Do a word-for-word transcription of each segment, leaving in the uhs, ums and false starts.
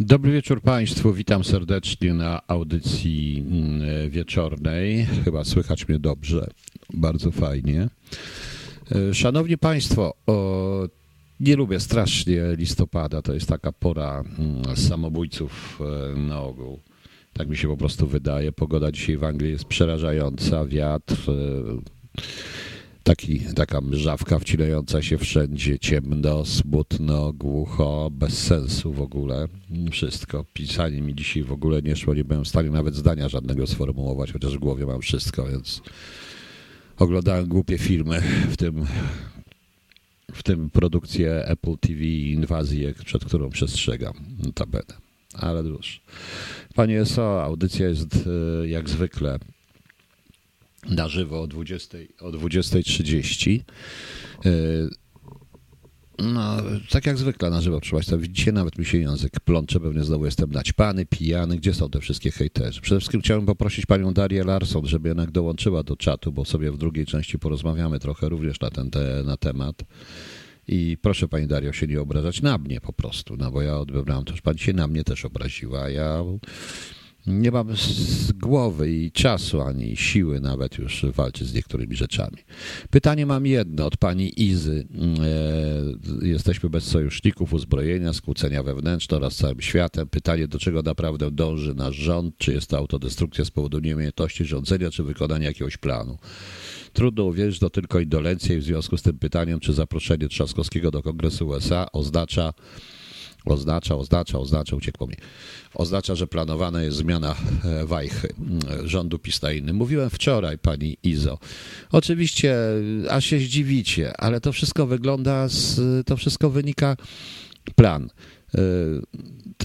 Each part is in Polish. Dobry wieczór Państwu, witam serdecznie na audycji wieczornej. Chyba słychać mnie dobrze, bardzo fajnie. Szanowni Państwo, o, nie lubię strasznie listopada, to jest taka pora samobójców na ogół. Tak mi się po prostu wydaje. Pogoda dzisiaj w Anglii jest przerażająca, wiatr, taki, taka mrzawka wcinająca się wszędzie, ciemno, smutno, głucho, bez sensu w ogóle. Wszystko. Pisanie mi dzisiaj w ogóle nie szło, nie byłem w stanie nawet zdania żadnego sformułować, chociaż w głowie mam wszystko, więc oglądałem głupie filmy, w tym, w tym produkcję Apple T V i Inwazję, przed którą przestrzegam notabene. Ale już. Panie S O, audycja jest jak zwykle na żywo o dwudziestej trzydzieści. No, tak jak zwykle na żywo, proszę Państwa. Widzicie, nawet mi się język plącze, pewnie znowu jestem naćpany, pijany. Gdzie są te wszystkie hejterzy? Przede wszystkim chciałbym poprosić Panią Darię Larsson, żeby jednak dołączyła do czatu, bo sobie w drugiej części porozmawiamy trochę również na ten te, na temat. I proszę Pani Dario się nie obrażać na mnie po prostu, no bo ja odbywam to, że Pani się na mnie też obraziła. Ja nie mam z głowy i czasu, ani siły nawet już walczyć z niektórymi rzeczami. Pytanie mam jedno od Pani Izy. E, jesteśmy bez sojuszników, uzbrojenia, skłócenia wewnętrzne oraz całym światem. Pytanie, do czego naprawdę dąży nasz rząd? Czy jest to autodestrukcja z powodu nieumiejętności rządzenia, czy wykonania jakiegoś planu? Trudno uwierzyć, to tylko indolencje i w związku z tym pytaniem, czy zaproszenie Trzaskowskiego do Kongresu U S A oznacza Oznacza, oznacza, oznacza, uciekło mi. Oznacza, że planowana jest zmiana wajchy rządu PiS na inny. Mówiłem wczoraj, Pani Izo. Oczywiście, aż się zdziwicie, ale to wszystko wygląda, z, to wszystko wynika plan.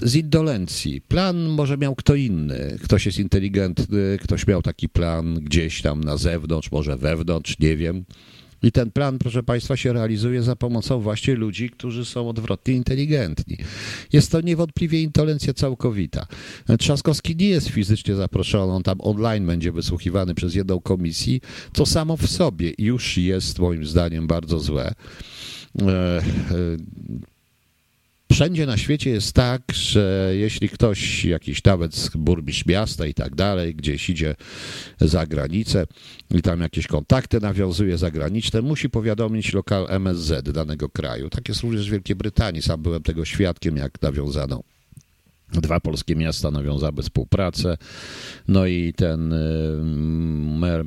Z indolencji. Plan może miał kto inny. Ktoś jest inteligentny, ktoś miał taki plan gdzieś tam na zewnątrz, może wewnątrz, nie wiem. I ten plan, proszę Państwa, się realizuje za pomocą właśnie ludzi, którzy są odwrotnie inteligentni. Jest to niewątpliwie indolencja całkowita. Trzaskowski nie jest fizycznie zaproszony, on tam online będzie wysłuchiwany przez jedną komisję, co samo w sobie już jest moim zdaniem bardzo złe. Wszędzie na świecie jest tak, że jeśli ktoś, jakiś nawet burmistrz miasta i tak dalej, gdzieś idzie za granicę i tam jakieś kontakty nawiązuje zagraniczne, musi powiadomić lokal M S Z danego kraju. Tak jest również w Wielkiej Brytanii. Sam byłem tego świadkiem, jak nawiązano. Dwa polskie miasta nawiązały współpracę, no i ten mer,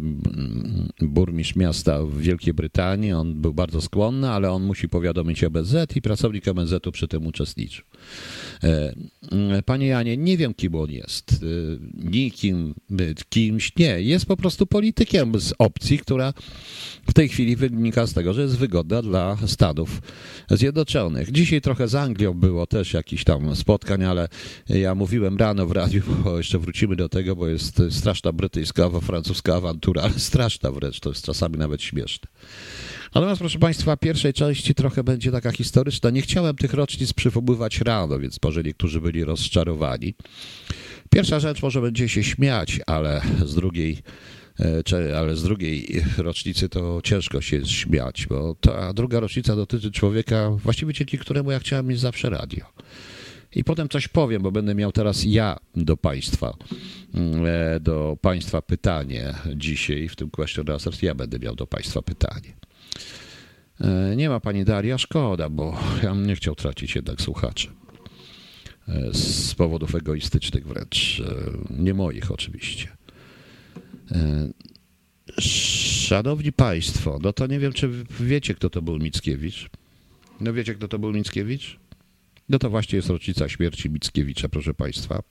burmistrz miasta w Wielkiej Brytanii, on był bardzo skłonny, ale on musi powiadomić M S Z i pracownik M S Z-u przy tym uczestniczył. Panie Janie, nie wiem, kim on jest, nikim, kimś, nie, jest po prostu politykiem z opcji, która w tej chwili wynika z tego, że jest wygodna dla Stanów Zjednoczonych. Dzisiaj trochę z Anglią było też jakichś tam spotkań, ale ja mówiłem rano w radiu, bo jeszcze wrócimy do tego, bo jest straszna brytyjska, francuska awantura, ale straszna wręcz, to jest czasami nawet śmieszne. Natomiast, proszę Państwa, pierwszej części trochę będzie taka historyczna. Nie chciałem tych rocznic przywoływać rano, więc może niektórzy byli rozczarowani. Pierwsza rzecz, może będzie się śmiać, ale z drugiej, ale z drugiej rocznicy to ciężko się śmiać, bo ta druga rocznica dotyczy człowieka, właściwie dzięki któremu ja chciałem mieć zawsze radio. I potem coś powiem, bo będę miał teraz ja do Państwa, do Państwa pytanie dzisiaj, w tym question answers, ja będę miał do Państwa pytanie. Nie ma Pani Daria, szkoda, bo ja bym nie chciał tracić jednak słuchaczy. Z powodów egoistycznych wręcz, nie moich oczywiście. Szanowni Państwo, no to nie wiem, czy wiecie, kto to był Mickiewicz. No wiecie, kto to był Mickiewicz? No to właśnie jest rocznica śmierci Mickiewicza, proszę Państwa,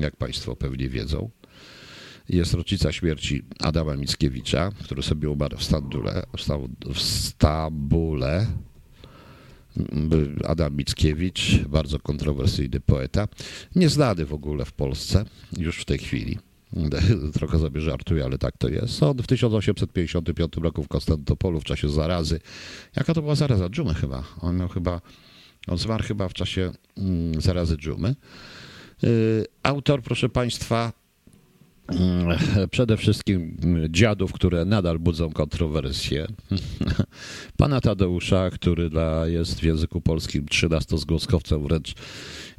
jak Państwo pewnie wiedzą. Jest rocznica śmierci Adama Mickiewicza, który sobie umarł w Stambule. W Stambule. Adam Mickiewicz, bardzo kontrowersyjny poeta, nieznany w ogóle w Polsce już w tej chwili. Trochę sobie żartuję, ale tak to jest. On w tysiąc osiemset pięćdziesiątym piątym roku w Konstantynopolu w czasie zarazy. Jaka to była zaraza? Dżumy chyba. On miał chyba... On zmarł chyba w czasie zarazy dżumy. Autor, proszę Państwa, przede wszystkim dziadów, które nadal budzą kontrowersje. Pana Tadeusza, który jest w języku polskim trzynastozgłoskowcem wręcz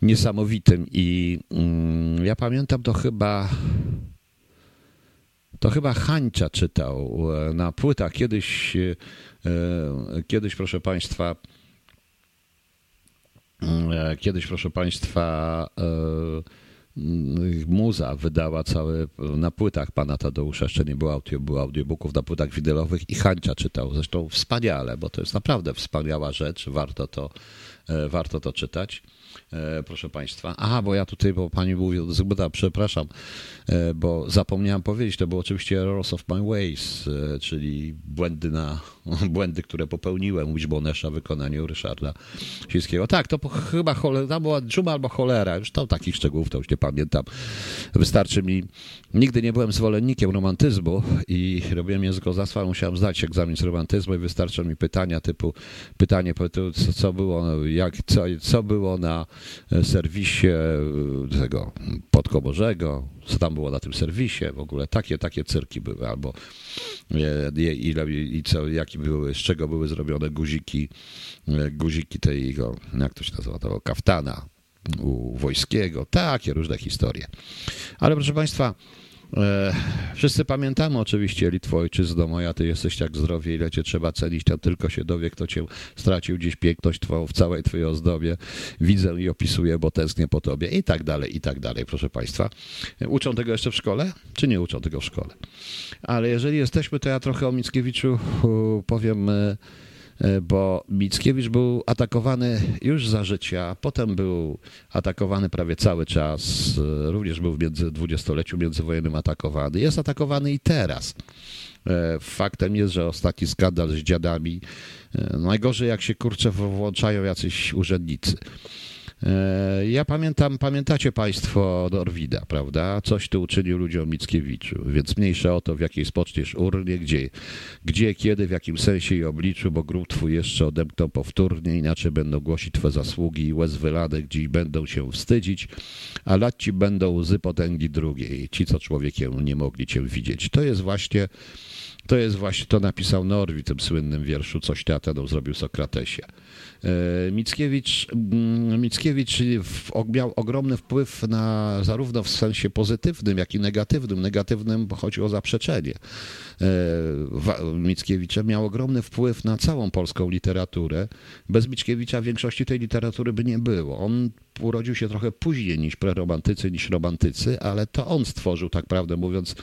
niesamowitym. I ja pamiętam, to chyba... To chyba Hańcza czytał na płytach. Kiedyś, kiedyś, proszę Państwa, kiedyś, proszę Państwa, Muza wydała cały na płytach pana Tadeusza, jeszcze nie było audio, było audiobooków na płytach winylowych i Hańcza czytał. Zresztą wspaniale, bo to jest naprawdę wspaniała rzecz, warto to, warto to czytać. Proszę Państwa. Aha, bo ja tutaj, bo Pani mówi, przepraszam, bo zapomniałem powiedzieć, to było oczywiście Errors of My Ways, czyli błędy, na, błędy które popełniłem, liczbą Nesza w wykonaniu Ryszarda Sińskiego. Tak, to chyba cholera, była dżuma albo cholera, już tam takich szczegółów to już nie pamiętam. Wystarczy mi, nigdy nie byłem zwolennikiem romantyzmu i robiłem językoznawstwo, musiałem zdać egzamin z romantyzmu i wystarczą mi pytania typu, pytanie, co, co było, jak, co, co było na serwisie tego Podkoborzego, co tam było na tym serwisie, w ogóle takie, takie cyrki były, albo ile i co, jakie były, z czego były zrobione guziki, guziki tej, jak to się nazywa, tego kaftana u Wojskiego, takie różne historie. Ale proszę Państwa, E, wszyscy pamiętamy oczywiście, Litwo, ojczyzno moja, ty jesteś jak zdrowie, ile cię trzeba cenić, tam tylko się dowie, kto cię stracił dziś piękność twą w całej twojej ozdobie, widzę i opisuję, bo tęsknię po tobie i tak dalej, i tak dalej, proszę Państwa. Uczą tego jeszcze w szkole? Czy nie uczą tego w szkole? Ale jeżeli jesteśmy, to ja trochę o Mickiewiczu powiem, bo Mickiewicz był atakowany już za życia, potem był atakowany prawie cały czas, również był w między, dwudziestoleciu międzywojennym atakowany, jest atakowany i teraz. Faktem jest, że ostatni skandal z dziadami, najgorzej jak się kurczę włączają jacyś urzędnicy. Ja pamiętam, pamiętacie Państwo Norwida, prawda? Coś tu uczynił ludziom Mickiewiczu, więc mniejsza o to, w jakiej spoczniesz urnie, gdzie, gdzie, kiedy, w jakim sensie i obliczu, bo grób twój jeszcze odemkną powtórnie, inaczej będą głosić twe zasługi i łez wylanek, dziś będą się wstydzić, a lat ci będą łzy potęgi drugiej, ci, co człowiekiem nie mogli cię widzieć. To jest właśnie, to jest właśnie, to napisał Norwid w tym słynnym wierszu, coś Teateną zrobił Sokratesie. Mickiewicz, Mickiewicz miał ogromny wpływ na zarówno w sensie pozytywnym, jak i negatywnym. Negatywnym, bo chodzi o zaprzeczenie. Mickiewicz miał ogromny wpływ na całą polską literaturę. Bez Mickiewicza większości tej literatury by nie było. On urodził się trochę później niż preromantycy, niż romantycy, ale to on stworzył, tak prawdę mówiąc,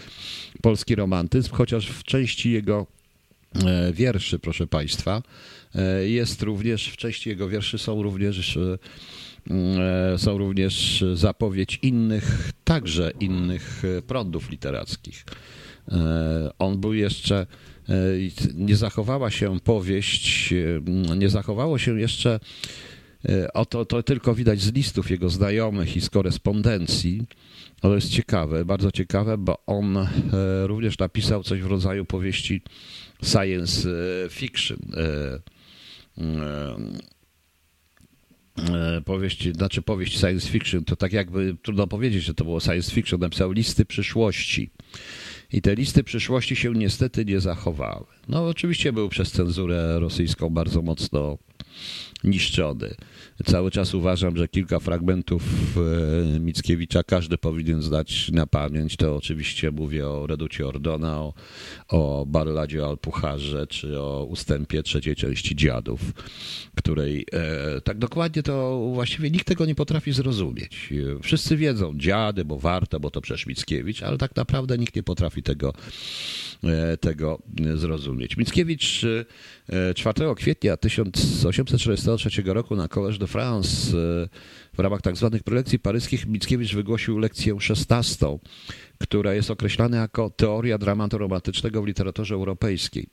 polski romantyzm, chociaż w części jego wierszy, proszę Państwa, jest również, w części jego wierszy są również, są również zapowiedź innych, także innych prądów literackich. On był jeszcze, nie zachowała się powieść, nie zachowało się jeszcze, oto to tylko widać z listów jego znajomych i z korespondencji. To jest ciekawe, bardzo ciekawe, bo on również napisał coś w rodzaju powieści science fiction, powieści, znaczy powieść science fiction, to tak jakby trudno powiedzieć, że to było science fiction, napisał listy przyszłości. I te listy przyszłości się niestety nie zachowały. No oczywiście był przez cenzurę rosyjską bardzo mocno niszczony. Cały czas uważam, że kilka fragmentów Mickiewicza każdy powinien znać na pamięć. To oczywiście mówię o Reducie Ordona, o, o Balladzie o Alpucharze, czy o Ustępie trzeciej części Dziadów, której e, tak dokładnie to właściwie nikt tego nie potrafi zrozumieć. Wszyscy wiedzą Dziady, bo warto, bo to przecież Mickiewicz, ale tak naprawdę nikt nie potrafi tego, e, tego zrozumieć. Mickiewicz e, czwartego kwietnia tysiąc osiemset czterdziestego trzeciego roku na Collège de France w ramach tak zwanych prelekcji paryskich Mickiewicz wygłosił lekcję szesnastą, która jest określana jako teoria dramatu romantycznego w literaturze europejskiej.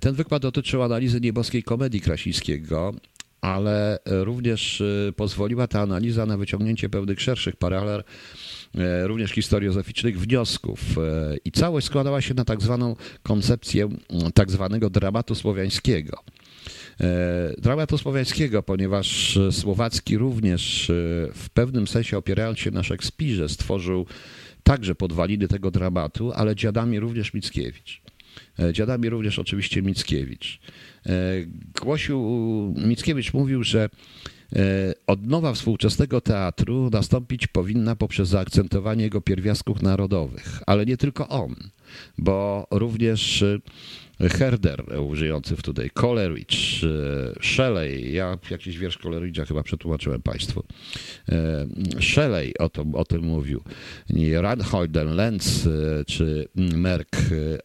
Ten wykład dotyczył analizy nieboskiej komedii Krasińskiego, ale również pozwoliła ta analiza na wyciągnięcie pewnych szerszych paralel, również historiozoficznych wniosków. I całość składała się na tak zwaną koncepcję tak zwanego dramatu słowiańskiego. dramatu słowiańskiego, ponieważ Słowacki również w pewnym sensie, opierając się na Szekspirze, stworzył także podwaliny tego dramatu, ale dziadami również Mickiewicz. Dziadami również oczywiście Mickiewicz. Głosił, Mickiewicz mówił, że odnowa współczesnego teatru nastąpić powinna poprzez zaakcentowanie jego pierwiastków narodowych, ale nie tylko on, bo również Herder, użyjący tutaj, Coleridge, Shelley, ja jakiś wiersz Coleridge'a chyba przetłumaczyłem Państwu, Shelley o tym, o tym mówił, Ranholden, Lenz czy Merck,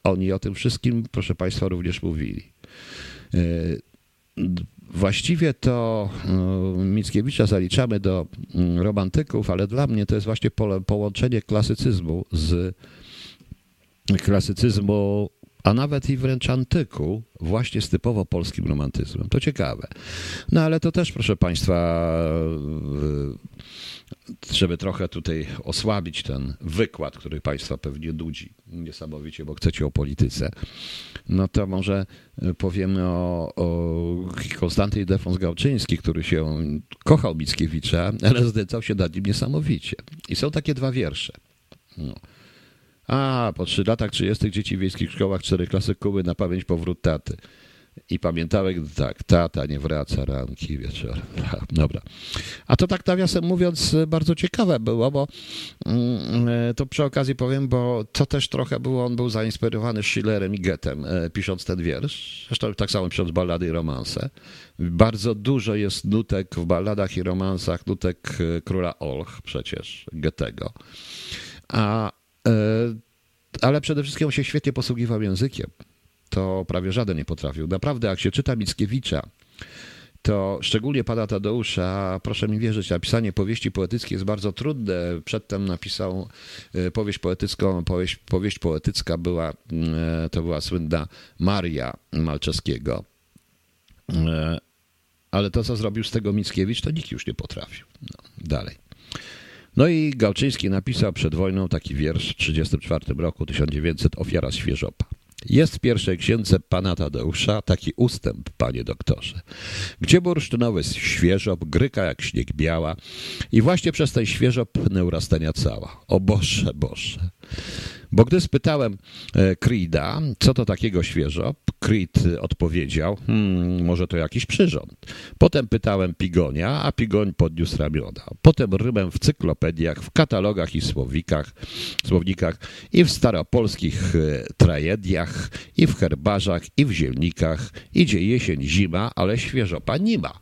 oni o tym wszystkim, proszę Państwa, również mówili. Właściwie to Mickiewicza zaliczamy do romantyków, ale dla mnie to jest właśnie połączenie klasycyzmu z klasycyzmu, a nawet i wręcz antyku, właśnie z typowo polskim romantyzmem. To ciekawe. No ale to też, proszę Państwa, żeby trochę tutaj osłabić ten wykład, który Państwa pewnie nudzi niesamowicie, bo chcecie o polityce, no to może powiemy o, o Konstanty Ildefonso Gałczyński, który się kochał Mickiewicza, ale znęcał się nad nim niesamowicie. I są takie dwa wiersze. No. A, po trzech latach trzydziestych dzieci w wiejskich szkołach, cztery klasy kuły, na pamięć powrót taty. I pamiętałek, tak, tata nie wraca, ranki wieczorem. Dobra. A to tak nawiasem mówiąc bardzo ciekawe było, bo to przy okazji powiem, bo to też trochę było, on był zainspirowany Schillerem i Goethem, pisząc ten wiersz. Zresztą tak samo pisząc ballady i romanse. Bardzo dużo jest nutek w balladach i romansach, nutek króla Olch przecież, Goethego. A ale przede wszystkim on się świetnie posługiwał językiem. To prawie żaden nie potrafił. Naprawdę, jak się czyta Mickiewicza, to szczególnie pana Tadeusza, proszę mi wierzyć, napisanie powieści poetyckiej jest bardzo trudne. Przedtem napisał powieść poetycką, powieść, powieść poetycka była, to była słynna Maria Malczewskiego. Ale to, co zrobił z tego Mickiewicz, to nikt już nie potrafił. No, dalej. No i Gałczyński napisał przed wojną taki wiersz w tysiąc dziewięćset trzydziestym czwartym roku, tysiąc dziewięćset, Ofiara Świeżopa. Jest w pierwszej księdze pana Tadeusza taki ustęp, panie doktorze, gdzie bursztynowy świeżop gryka jak śnieg biała i właśnie przez ten świeżop neurastenia cała. O Boże, Boże. Bo gdy spytałem Creeda, co to takiego świeżop, Creed odpowiedział, hmm, może to jakiś przyrząd. Potem pytałem Pigonia, a Pigoń podniósł ramiona. Potem rymem w cyklopediach, w katalogach i słownikach, słownikach i w staropolskich tragediach, i w herbarzach, i w zielnikach. Idzie jesień, zima, ale świeżopa nie ma.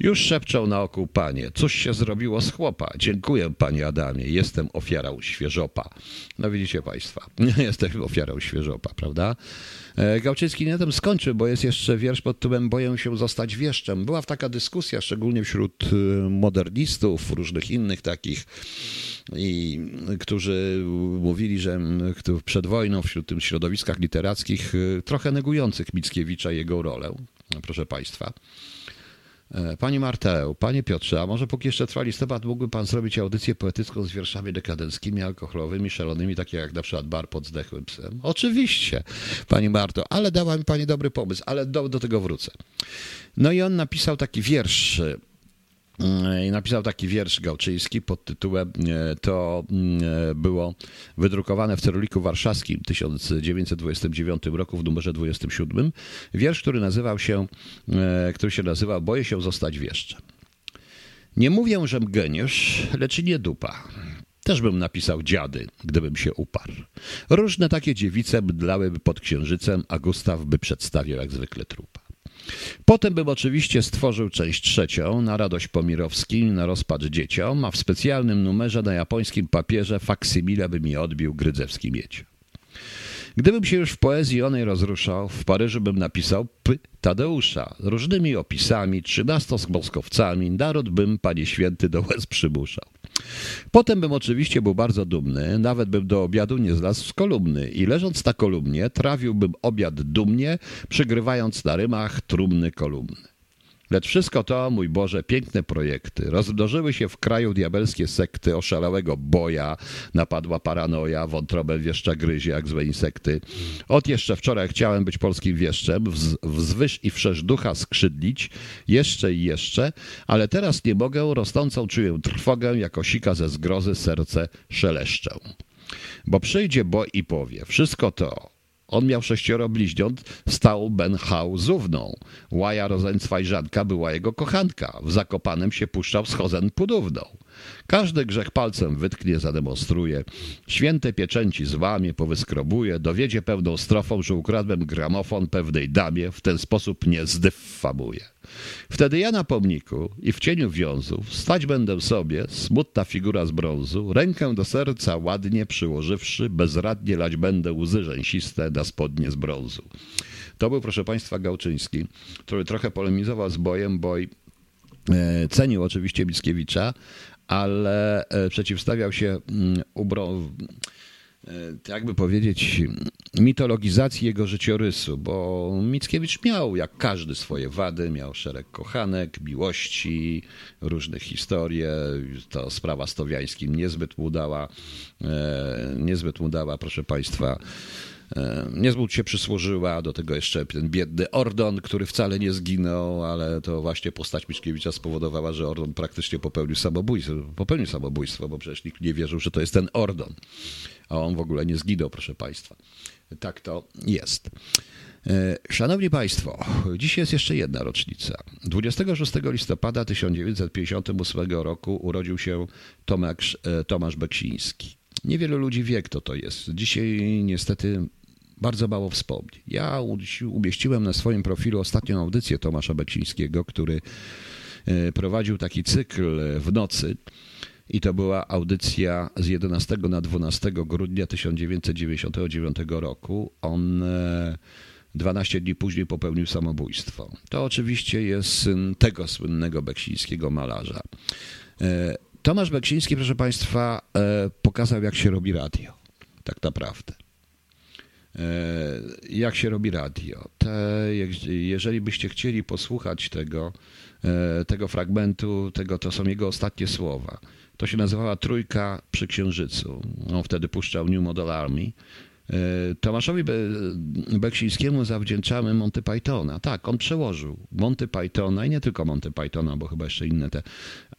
Już szepczą na oku panie, cóż się zrobiło z chłopa. Dziękuję panie Adamie, jestem ofiarą świeżopa. No widzicie państwa, jestem ofiarą świeżopa, prawda? Gałczyński nie tym skończył, bo jest jeszcze wiersz pod tytułem Boję się zostać wieszczem. Była taka dyskusja, szczególnie wśród modernistów, różnych innych takich, i, którzy mówili, że przed wojną wśród tym środowiskach literackich trochę negujących Mickiewicza i jego rolę, proszę państwa. Panie Marteu, panie Piotrze, a może póki jeszcze trwa listopad, mógłby pan zrobić audycję poetycką z wierszami dekadenckimi, alkoholowymi, szalonymi, takie jak na przykład Bar pod zdechłym psem? Oczywiście, pani Marto, ale dała mi pani dobry pomysł, ale do, do tego wrócę. No i on napisał taki wiersz, i napisał taki wiersz Gałczyński pod tytułem, to było wydrukowane w Ceruliku Warszawskim w tysiąc dziewięćset dwudziestym dziewiątym roku w numerze dwudziestym siódmym. Wiersz, który nazywał się, który się nazywał Boję się zostać wieszczem. Nie mówię, żem geniusz, lecz i nie dupa. Też bym napisał dziady, gdybym się uparł. Różne takie dziewice mdlałyby pod księżycem, a Gustaw by przedstawiał jak zwykle trupa. Potem bym oczywiście stworzył część trzecią, na radość Pomirowskim, na rozpacz dzieciom, a w specjalnym numerze na japońskim papierze faksimile by mi odbił Grydzewski miecio. Gdybym się już w poezji onej rozruszał, w Paryżu bym napisał P. Tadeusza. Różnymi opisami, trzynastosmoskowcami, naród bym, panie święty, do łez przymuszał. Potem bym oczywiście był bardzo dumny, nawet bym do obiadu nie zlazł z kolumny i leżąc na kolumnie trawiłbym obiad dumnie, przygrywając na rymach trumny kolumny. Lecz wszystko to, mój Boże, piękne projekty. Rozmnożyły się w kraju diabelskie sekty, oszalałego boja napadła paranoja, wątrobę wieszcza gryzie jak złe insekty. Od jeszcze wczoraj chciałem być polskim wieszczem, wzwyż i wszerz ducha skrzydlić, jeszcze i jeszcze, ale teraz nie mogę, rosnącą czuję trwogę, jako sika ze zgrozy serce szeleszczę. Bo przyjdzie boj i powie, wszystko to, on miał sześcioro bliźniąt, stał Ben Hał zówną. Łaja Rozencwajżanka była jego kochanka. W Zakopanem się puszczał z Hozen Pudówną. Każdy grzech palcem wytknie, zademonstruje. Święte pieczęci złamie, powyskrobuje. Dowiedzie pełną strofą, że ukradłem gramofon pewnej damie. W ten sposób nie zdyffamuje. Wtedy ja na pomniku i w cieniu wiązów stać będę sobie, smutna figura z brązu, rękę do serca ładnie przyłożywszy, bezradnie lać będę łzy rzęsiste na spodnie z brązu. To był, proszę Państwa, Gałczyński, który trochę polemizował z Bojem, Boj e, cenił oczywiście Mickiewicza, ale e, przeciwstawiał się mm, ubro... jakby powiedzieć, mitologizacji jego życiorysu, bo Mickiewicz miał, jak każdy, swoje wady, miał szereg kochanek, miłości, różnych historii. To sprawa z Towiańskim niezbyt mu dała, niezbyt mu dała, proszę Państwa, niezbyt się przysłużyła. Do tego jeszcze ten biedny Ordon, który wcale nie zginął, ale to właśnie postać Mickiewicza spowodowała, że Ordon praktycznie popełnił samobójstwo, popełnił samobójstwo, bo przecież nikt nie wierzył, że to jest ten Ordon. A on w ogóle nie zginął, proszę Państwa. Tak to jest. Szanowni Państwo, dziś jest jeszcze jedna rocznica. dwudziestego szóstego listopada tysiąc dziewięćset pięćdziesiątego ósmego roku urodził się Tomasz, Tomasz Beksiński. Niewielu ludzi wie, kto to jest. Dzisiaj niestety bardzo mało wspomni. Ja umieściłem na swoim profilu ostatnią audycję Tomasza Beksińskiego, który prowadził taki cykl w nocy. I to była audycja z jedenastego na dwunastego grudnia tysiąc dziewięćset dziewięćdziesiątego dziewiątego roku. On dwanaście dni później popełnił samobójstwo. To oczywiście jest syn tego słynnego beksińskiego malarza. Tomasz Beksiński, proszę Państwa, pokazał, jak się robi radio. Tak naprawdę. Jak się robi radio. Te, jeżeli byście chcieli posłuchać tego, tego fragmentu, tego, to są jego ostatnie słowa. To się nazywała Trójka przy Księżycu. On wtedy puszczał New Model Army. Tomaszowi Be- Beksińskiemu zawdzięczamy Monty Pythona. Tak, on przełożył Monty Pythona i nie tylko Monty Pythona, bo chyba jeszcze inne te,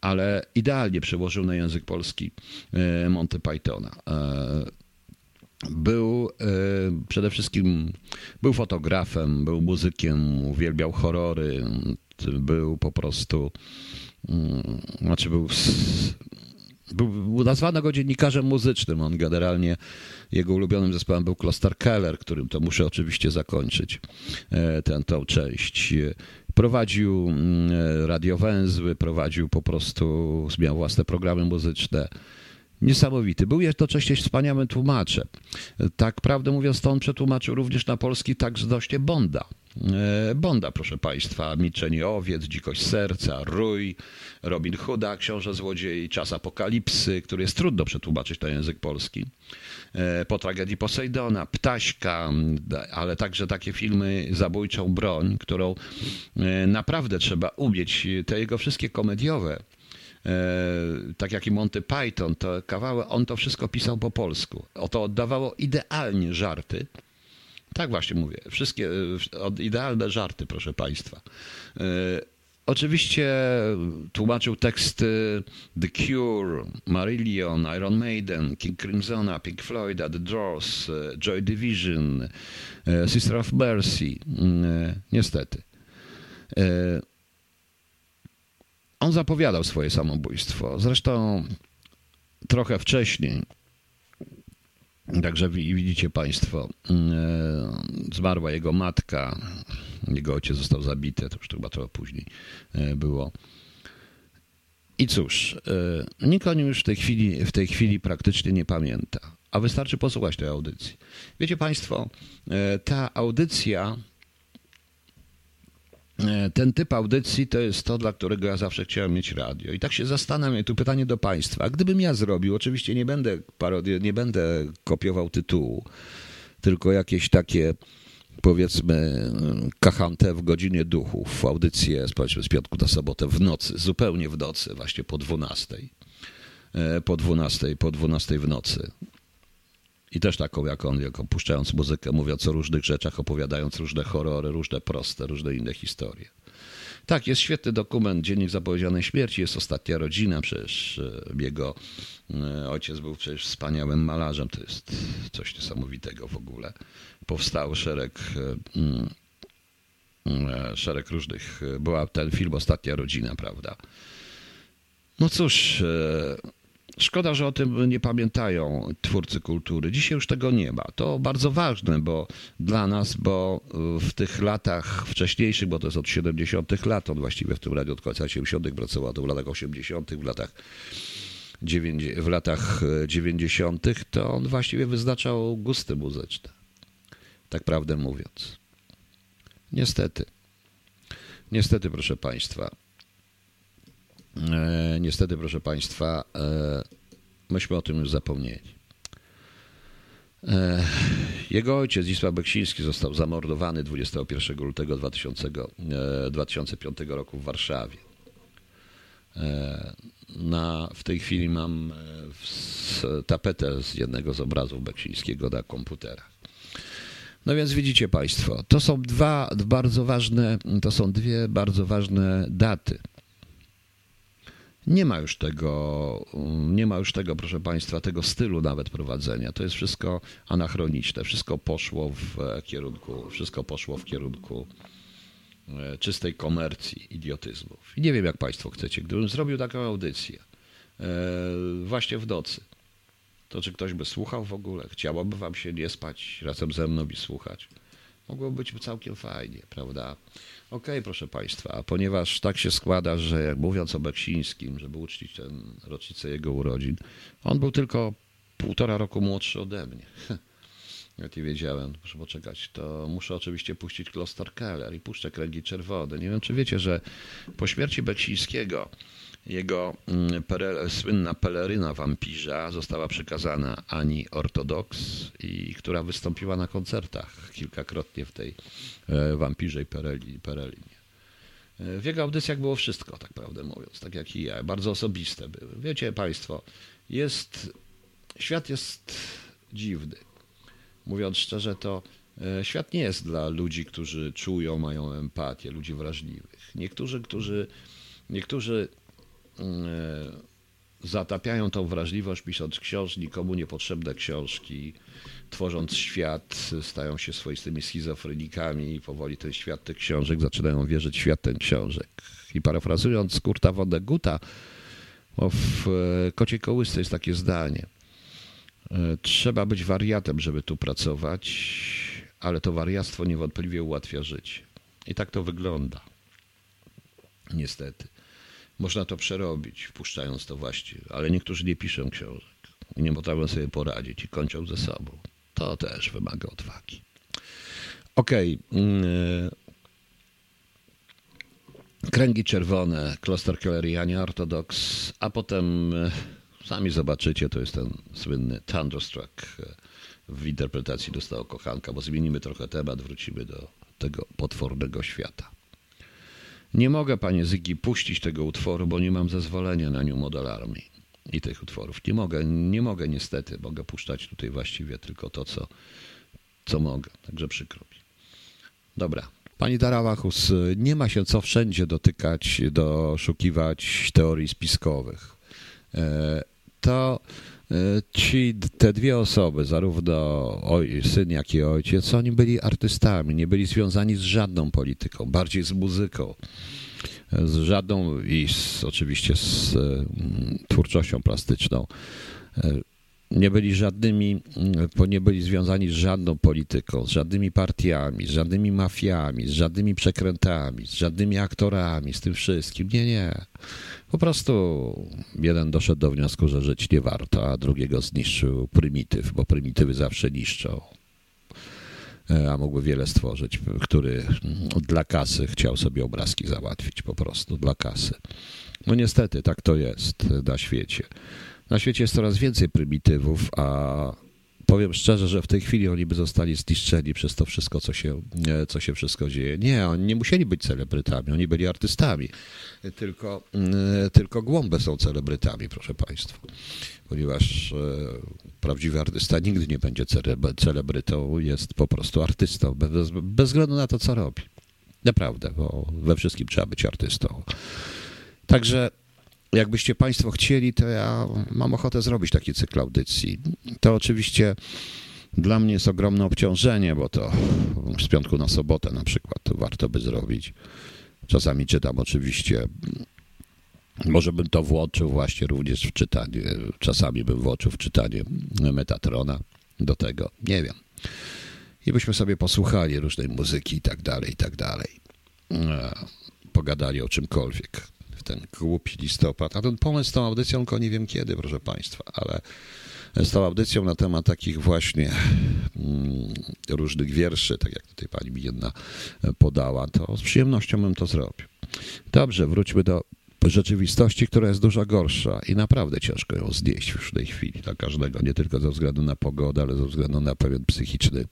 ale idealnie przełożył na język polski Monty Pythona. Był przede wszystkim, był fotografem, był muzykiem, uwielbiał horrory, był po prostu, znaczy był... Był nazwany go dziennikarzem muzycznym. On generalnie, jego ulubionym zespołem był Kloster Keller, którym to muszę oczywiście zakończyć tę tą część. Prowadził radiowęzły, prowadził po prostu, miał własne programy muzyczne. Niesamowity. Był jednocześnie wspaniałym tłumaczem. Tak prawdę mówiąc, to on przetłumaczył również na polski tak znośnie Bonda. Bonda, proszę Państwa, Milczenie owiec, Dzikość serca, Rój, Robin Hooda, Książę złodziei, Czas apokalipsy, który jest trudno przetłumaczyć na język polski, Po tragedii Posejdona, Ptaśka, ale także takie filmy Zabójczą broń, którą naprawdę trzeba umieć. Te jego wszystkie komediowe, tak jak i Monty Python, to kawały, on to wszystko pisał po polsku. Oto oddawało idealnie żarty. Tak właśnie mówię. Wszystkie idealne żarty, proszę Państwa. Oczywiście tłumaczył teksty The Cure, Marillion, Iron Maiden, King Crimsona, Pink Floyda, The Doors, Joy Division, Sisters of Mercy. Niestety. On zapowiadał swoje samobójstwo. Zresztą trochę wcześniej. Także widzicie Państwo, zmarła jego matka, jego ojciec został zabity, to już chyba trochę później było. I cóż, nikt o nim już w tej chwili, w tej chwili praktycznie nie pamięta, a wystarczy posłuchać tej audycji. Wiecie Państwo, ta audycja, ten typ audycji to jest to, dla którego ja zawsze chciałem mieć radio. I tak się zastanawiam, tu pytanie do Państwa. Gdybym ja zrobił, oczywiście nie będę parodi- nie będę kopiował tytułu, tylko jakieś takie powiedzmy Kachantę w godzinie duchów, w audycję powiedzmy, z piątku na sobotę w nocy, zupełnie w nocy, właśnie po dwunastej. Po dwunastej, po dwunastej w nocy. I też taką, jak on, jak on puszczając muzykę, mówiąc o różnych rzeczach, opowiadając różne horrory, różne proste, różne inne historie. Tak, jest świetny dokument, Dziennik Zapowiedzianej Śmierci, jest Ostatnia Rodzina, przecież jego ojciec był przecież wspaniałym malarzem, to jest coś niesamowitego w ogóle. Powstał szereg, szereg różnych, była ten film Ostatnia Rodzina, prawda? No cóż, szkoda, że o tym nie pamiętają twórcy kultury. Dzisiaj już tego nie ma. To bardzo ważne bo dla nas, bo w tych latach wcześniejszych, bo to jest od siedemdziesiątych lat, on właściwie w tym radiu od końca siedemdziesiątych pracował, to w latach osiemdziesiątych, w latach, w latach dziewięćdziesiątych, to on właściwie wyznaczał gusty muzyczne. Tak prawdę mówiąc. Niestety. Niestety, proszę Państwa. Niestety, proszę Państwa, myśmy o tym już zapomnieli. Jego ojciec, Zdzisław Beksiński, został zamordowany dwudziestego pierwszego lutego dwa tysiące piątego roku w Warszawie. Na, w tej chwili mam tapetę z jednego z obrazów Beksińskiego na komputerach. No więc widzicie Państwo, to są dwa bardzo ważne, to są dwie bardzo ważne daty. Nie ma już tego, nie ma już tego, proszę Państwa, tego stylu nawet prowadzenia. To jest wszystko anachroniczne. Wszystko poszło w kierunku, wszystko poszło w kierunku czystej komercji, idiotyzmów. I nie wiem, jak Państwo chcecie. Gdybym zrobił taką audycję właśnie w nocy, to czy ktoś by słuchał w ogóle? Chciałoby Wam się nie spać razem ze mną i słuchać? Mogłoby być całkiem fajnie, prawda? Okej, okay, proszę Państwa, ponieważ tak się składa, że jak mówiąc o Beksińskim, żeby uczcić tę rocznicę jego urodzin, on był tylko półtora roku młodszy ode mnie. Ja nie wiedziałem, proszę poczekać, to muszę oczywiście puścić Kloster Keller i puszczę Kręgi Czerwone. Nie wiem, czy wiecie, że po śmierci Beksińskiego jego pere, słynna peleryna wampirza została przekazana Ani Ortodoks, i która wystąpiła na koncertach kilkakrotnie w tej wampirzej perelinie. W jego audycjach było wszystko, tak prawdę mówiąc, tak jak i ja. Bardzo osobiste były. Wiecie Państwo, jest, świat jest dziwny. Mówiąc szczerze, to świat nie jest dla ludzi, którzy czują, mają empatię, ludzi wrażliwych. Niektórzy, którzy, niektórzy zatapiają tą wrażliwość, pisząc książki, nikomu niepotrzebne książki, tworząc świat, stają się swoistymi schizofrenikami i powoli ten świat tych książek, zaczynają wierzyć w świat ten książek. I parafrazując Kurta von Goetha, w Kociej kołysce jest takie zdanie. Trzeba być wariatem, żeby tu pracować, ale to wariactwo niewątpliwie ułatwia życie. I tak to wygląda. Niestety. Można to przerobić, wpuszczając to właściwie, ale niektórzy nie piszą książek i nie potrafią sobie poradzić i kończą ze sobą. To też wymaga odwagi. Okej. Okay. Kręgi Czerwone, Kloster Kellerianie, Ortodoks, a potem sami zobaczycie, to jest ten słynny Thunderstruck w interpretacji Dostała Kochanka, bo zmienimy trochę temat, wrócimy do tego potwornego świata. Nie mogę, panie Zygi, puścić tego utworu, bo nie mam zezwolenia na New Model Army i tych utworów. Nie mogę, nie mogę niestety. Mogę puszczać tutaj właściwie tylko to, co, co mogę. Także przykro mi. Dobra. Pani Dara Łachus, nie ma się co wszędzie dotykać, doszukiwać teorii spiskowych. To ci, te dwie osoby, zarówno oj, syn, jak i ojciec, oni byli artystami, nie byli związani z żadną polityką, bardziej z muzyką, z żadną i z, oczywiście z twórczością plastyczną. Nie byli żadnymi, nie byli związani z żadną polityką, z żadnymi partiami, z żadnymi mafiami, z żadnymi przekrętami, z żadnymi aktorami, z tym wszystkim. Nie, nie. Po prostu jeden doszedł do wniosku, że żyć nie warto, a drugiego zniszczył prymityw, bo prymitywy zawsze niszczą. A mógłby wiele stworzyć, który dla kasy chciał sobie obrazki załatwić, po prostu dla kasy. No niestety, tak to jest na świecie. Na świecie jest coraz więcej prymitywów, a powiem szczerze, że w tej chwili oni by zostali zniszczeni przez to wszystko, co się, co się wszystko dzieje. Nie, oni nie musieli być celebrytami, oni byli artystami. Tylko, tylko głąbe są celebrytami, proszę Państwa. Ponieważ prawdziwy artysta nigdy nie będzie celebrytą, jest po prostu artystą, bez, bez względu na to, co robi. Naprawdę, bo we wszystkim trzeba być artystą. Także jakbyście Państwo chcieli, to ja mam ochotę zrobić taki cykl audycji. To oczywiście dla mnie jest ogromne obciążenie, bo to z piątku na sobotę na przykład warto by zrobić. Czasami czytam oczywiście, może bym to włączył właśnie również w czytanie, czasami bym włączył w czytanie Metatrona do tego, nie wiem. I byśmy sobie posłuchali różnej muzyki i tak dalej, i tak dalej. Pogadali o czymkolwiek. Ten głupi listopad. A ten pomysł z tą audycją, tylko nie wiem kiedy, proszę Państwa, ale z tą audycją na temat takich właśnie mm, różnych wierszy, tak jak tutaj pani mi jedna podała, to z przyjemnością bym to zrobił. Dobrze, wróćmy do rzeczywistości, która jest dużo gorsza i naprawdę ciężko ją znieść już w tej chwili dla każdego, nie tylko ze względu na pogodę, ale ze względu na pewien psychiczny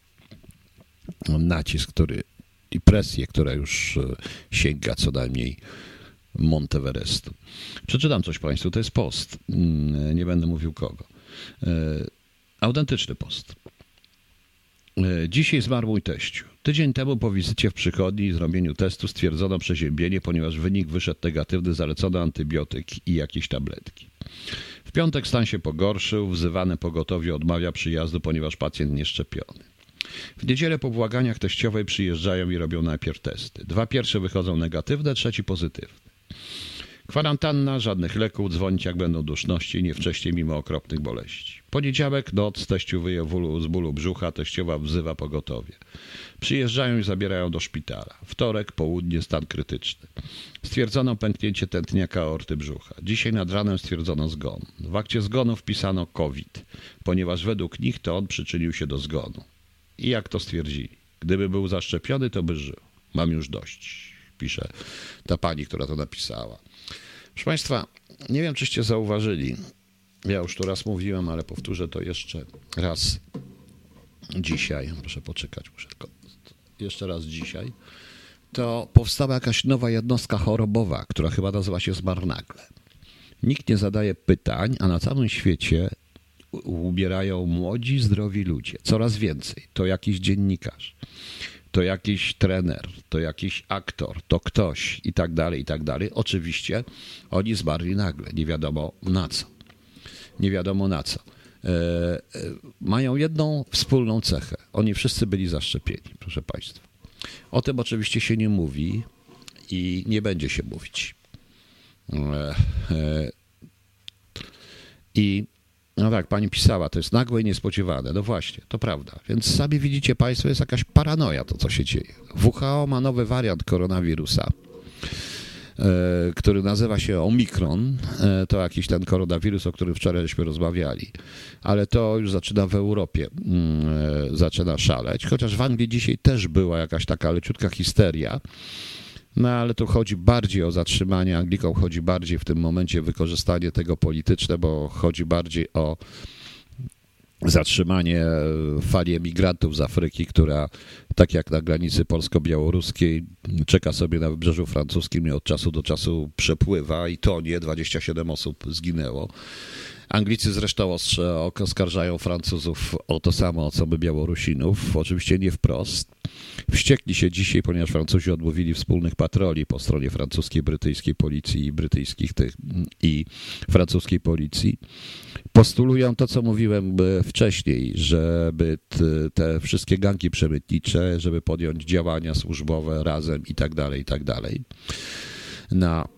nacisk, który i presję, która już sięga co najmniej Monteverestu. Przeczytam coś Państwu, to jest post. Nie będę mówił kogo. Autentyczny post. Dzisiaj zmarł mój teściu. Tydzień temu po wizycie w przychodni i zrobieniu testu stwierdzono przeziębienie, ponieważ wynik wyszedł negatywny, zalecono antybiotyk i jakieś tabletki. W piątek stan się pogorszył, wzywane pogotowie odmawia przyjazdu, ponieważ pacjent nieszczepiony. W niedzielę po błaganiach teściowej przyjeżdżają i robią najpierw testy. Dwa pierwsze wychodzą negatywne, trzeci pozytywny. Kwarantanna, żadnych leków, dzwonić jak będą duszności, nie wcześniej mimo okropnych boleści. Poniedziałek, noc, teściu wyje z bólu brzucha, teściowa wzywa pogotowie. Przyjeżdżają i zabierają do szpitala. Wtorek, południe, stan krytyczny. Stwierdzono pęknięcie tętniaka aorty brzucha. Dzisiaj nad ranem stwierdzono zgon. W akcie zgonu wpisano COVID, ponieważ według nich to on przyczynił się do zgonu. I jak to stwierdzili? Gdyby był zaszczepiony, to by żył. Mam już dość, pisze ta pani, która to napisała. Proszę Państwa, nie wiem, czyście zauważyli. Ja już tu raz mówiłem, ale powtórzę to jeszcze raz dzisiaj. Proszę poczekać, muszę tylko jeszcze raz dzisiaj. To powstała jakaś nowa jednostka chorobowa, która chyba nazywa się zmarnagle. Nikt nie zadaje pytań, a na całym świecie umierają młodzi, zdrowi ludzie. Coraz więcej. To jakiś dziennikarz, to jakiś trener, to jakiś aktor, to ktoś i tak dalej, i tak dalej. Oczywiście oni zmarli nagle. Nie wiadomo na co. Nie wiadomo na co. E, e, mają jedną wspólną cechę. Oni wszyscy byli zaszczepieni, proszę Państwa. O tym oczywiście się nie mówi i nie będzie się mówić. E, e, I No tak, pani pisała, to jest nagłe i niespodziewane. No właśnie, to prawda. Więc sami widzicie Państwo, jest jakaś paranoja to, co się dzieje. W H O ma nowy wariant koronawirusa, który nazywa się Omikron. To jakiś ten koronawirus, o którym wczorajśmy rozmawiali. Ale to już zaczyna w Europie, zaczyna szaleć. Chociaż w Anglii dzisiaj też była jakaś taka leciutka histeria. No ale tu chodzi bardziej o zatrzymanie, Anglikom chodzi bardziej w tym momencie wykorzystanie tego polityczne, bo chodzi bardziej o zatrzymanie fali emigrantów z Afryki, która tak jak na granicy polsko-białoruskiej czeka sobie na wybrzeżu francuskim i od czasu do czasu przepływa i tonie, dwadzieścia siedem osób zginęło. Anglicy zresztą oskarżają Francuzów o to samo, co my Białorusinów. Oczywiście nie wprost. Wściekli się dzisiaj, ponieważ Francuzi odmówili wspólnych patroli po stronie francuskiej, brytyjskiej policji i brytyjskich tych i francuskiej policji. Postulują to, co mówiłem wcześniej, żeby te wszystkie gangi przemytnicze, żeby podjąć działania służbowe razem i tak dalej, i tak dalej. Na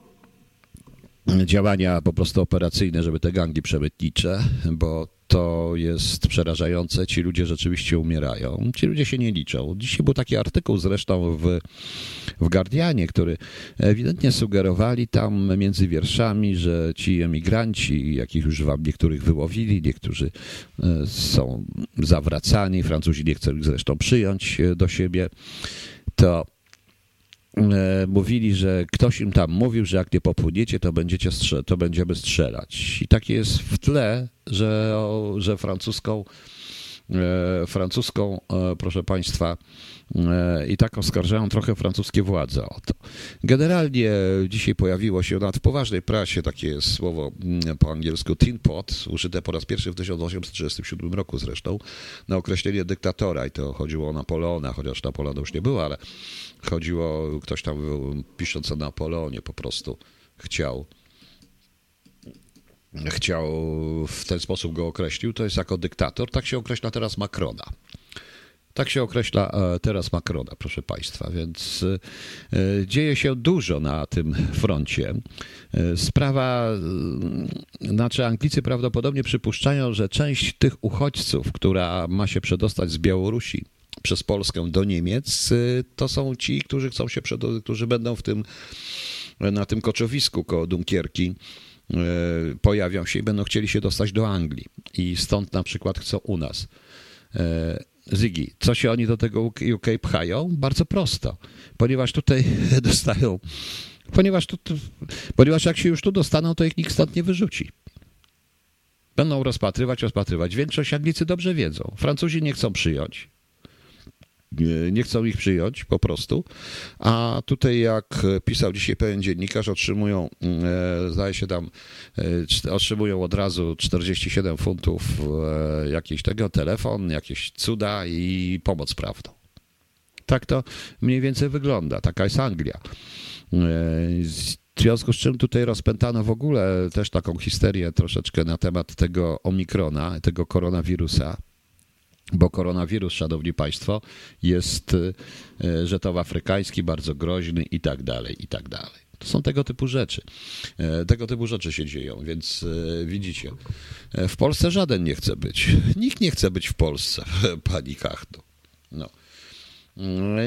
działania po prostu operacyjne, żeby te gangi przemytnicze, bo to jest przerażające. Ci ludzie rzeczywiście umierają. Ci ludzie się nie liczą. Dzisiaj był taki artykuł zresztą w, w Guardianie, który ewidentnie sugerowali tam między wierszami, że ci emigranci, jakich już wam niektórych wyłowili, niektórzy są zawracani, Francuzi nie chcą ich zresztą przyjąć do siebie, to mówili, że ktoś im tam mówił, że jak nie popłyniecie, to, będziecie strzel- to będziemy strzelać. I takie jest w tle, że, że francuską francuską, proszę Państwa, i tak oskarżają trochę francuskie władze o to. Generalnie dzisiaj pojawiło się nawet w poważnej prasie takie słowo po angielsku tin pot, użyte po raz pierwszy w tysiąc osiemset trzydziestym siódmym roku zresztą, na określenie dyktatora, i to chodziło o Napoleona, chociaż Napoleona już nie było, ale chodziło, ktoś tam pisząc o Napoleonie po prostu chciał chciał, w ten sposób go określił, to jest jako dyktator. Tak się określa teraz Macrona. Tak się określa teraz Macrona, proszę Państwa, więc dzieje się dużo na tym froncie. Sprawa, znaczy Anglicy prawdopodobnie przypuszczają, że część tych uchodźców, która ma się przedostać z Białorusi przez Polskę do Niemiec, to są ci, którzy chcą się przedostać, którzy będą w tym, na tym koczowisku koło Dunkierki, pojawią się i będą chcieli się dostać do Anglii. I stąd na przykład chcą u nas. Zygi, co się oni do tego U K pchają? Bardzo prosto, ponieważ tutaj dostają, ponieważ, tu, ponieważ jak się już tu dostaną, to ich nikt stąd nie wyrzuci. Będą rozpatrywać, rozpatrywać. Większość Anglicy dobrze wiedzą. Francuzi nie chcą przyjąć. Nie chcą ich przyjąć po prostu, a tutaj jak pisał dzisiaj pewien dziennikarz, otrzymują, zdaje się tam, otrzymują od razu czterdzieści siedem funtów, jakiś tego, telefon, jakieś cuda i pomoc prawną. Tak to mniej więcej wygląda, taka jest Anglia. W związku z czym tutaj rozpętano w ogóle też taką histerię troszeczkę na temat tego Omikrona, tego koronawirusa. Bo koronawirus, szanowni państwo, jest żetow afrykański, bardzo groźny i tak dalej, i tak dalej. To są tego typu rzeczy. Tego typu rzeczy się dzieją, więc widzicie, w Polsce żaden nie chce być. Nikt nie chce być w Polsce, pani Kachno. No.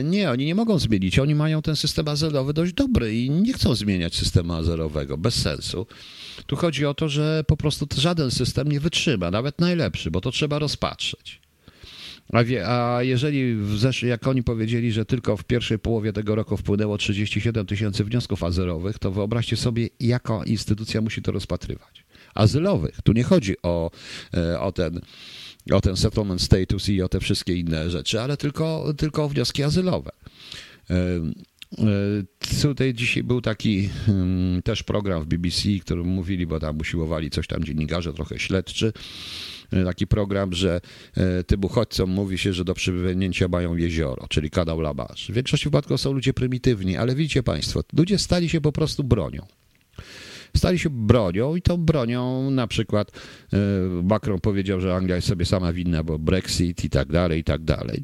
Nie, oni nie mogą zmienić. Oni mają ten system azylowy dość dobry i nie chcą zmieniać systemu azylowego. Bez sensu. Tu chodzi o to, że po prostu żaden system nie wytrzyma, nawet najlepszy, bo to trzeba rozpatrzeć. A, wie, a jeżeli, w zesz- jak oni powiedzieli, że tylko w pierwszej połowie tego roku wpłynęło trzydzieści siedem tysięcy wniosków azylowych, to wyobraźcie sobie, jaka instytucja musi to rozpatrywać. Azylowych. Tu nie chodzi o, o, ten, o ten settlement status i o te wszystkie inne rzeczy, ale tylko, tylko o wnioski azylowe. Tutaj dzisiaj był taki też program w B B C, którym mówili, bo tam usiłowali coś tam dziennikarze, trochę śledczy, taki program, że tym uchodźcom mówi się, że do przepłynięcia mają jezioro, czyli kanał La Manche. W większości przypadków są ludzie prymitywni, ale widzicie państwo, ludzie stali się po prostu bronią. Stali się bronią i tą bronią na przykład Macron powiedział, że Anglia jest sobie sama winna, bo Brexit i tak dalej, i tak dalej.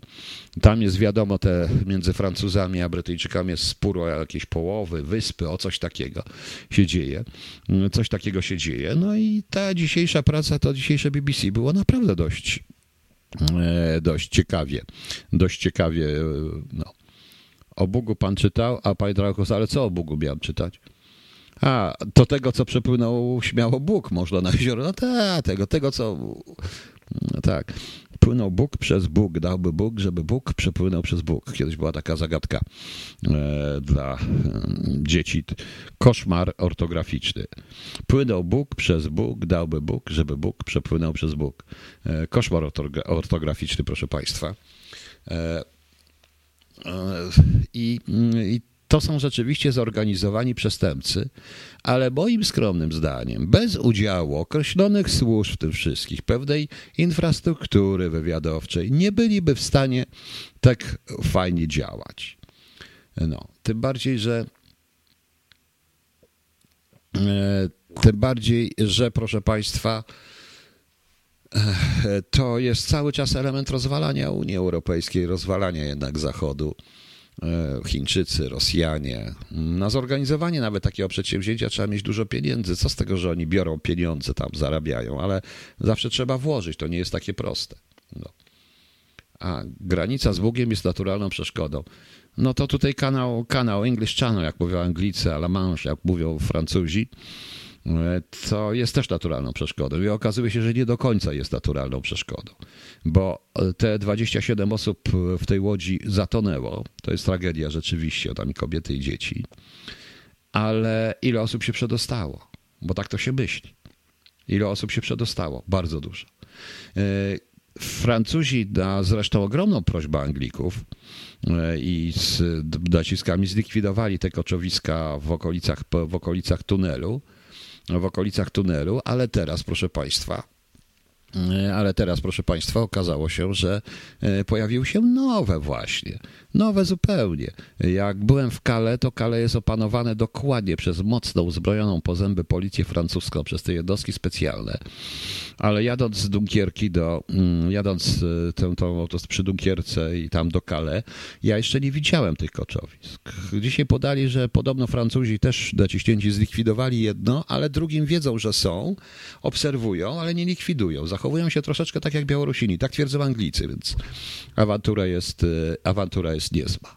Tam jest wiadomo, te między Francuzami a Brytyjczykami jest spór o jakieś połowy, wyspy, o coś takiego się dzieje. Coś takiego się dzieje. No i ta dzisiejsza praca, to dzisiejsze B B C było naprawdę dość, dość ciekawie. Dość ciekawie, no. O Bogu pan czytał, a pan Drakus, ale co o Bogu miałem czytać? A, to tego, co przepłynął śmiało Bóg, można na jezioro. No ta, tego, tego, co... No tak, płynął Bóg przez Bóg, dałby Bóg, żeby Bóg przepłynął przez Bóg. Kiedyś była taka zagadka e, dla e, dzieci. Koszmar ortograficzny. Płynął Bóg przez Bóg, dałby Bóg, żeby Bóg przepłynął przez Bóg. E, koszmar ortogra- ortograficzny, proszę Państwa. E, e, I... i to są rzeczywiście zorganizowani przestępcy, ale moim skromnym zdaniem, bez udziału określonych służb w tym wszystkich, pewnej infrastruktury wywiadowczej, nie byliby w stanie tak fajnie działać. No, tym bardziej, że tym bardziej, że proszę Państwa, to jest cały czas element rozwalania Unii Europejskiej, rozwalania jednak Zachodu. Chińczycy, Rosjanie. Na zorganizowanie nawet takiego przedsięwzięcia trzeba mieć dużo pieniędzy. Co z tego, że oni biorą pieniądze, tam zarabiają, ale zawsze trzeba włożyć, to nie jest takie proste. No. A granica z Bugiem jest naturalną przeszkodą. No to tutaj kanał, kanał English Channel, jak mówią Anglicy, a La Manche, jak mówią Francuzi, to jest też naturalną przeszkodą. I okazuje się, że nie do końca jest naturalną przeszkodą, bo te dwadzieścia siedem osób w tej łodzi zatonęło. To jest tragedia rzeczywiście, tam i kobiety, i dzieci. Ale ile osób się przedostało? Bo tak to się myśli. Ile osób się przedostało? Bardzo dużo. Francuzi na zresztą ogromną prośbę Anglików i z naciskami zlikwidowali te koczowiska w okolicach, w okolicach tunelu, w okolicach tunelu, ale teraz, proszę Państwa, ale teraz, proszę Państwa, okazało się, że pojawiły się nowe właśnie, nowe zupełnie. Jak byłem w Calais, to Calais jest opanowane dokładnie przez mocno uzbrojoną po zęby policję francuską, przez te jednostki specjalne. Ale jadąc z Dunkierki do, jadąc tą, tą, tą przy Dunkierce i tam do Calais, ja jeszcze nie widziałem tych koczowisk. Dzisiaj podali, że podobno Francuzi też naciśnięci zlikwidowali jedno, ale drugim wiedzą, że są, obserwują, ale nie likwidują. Zachowują się troszeczkę tak jak Białorusini, tak twierdzą Anglicy, więc awantura jest, awantura jest niezła,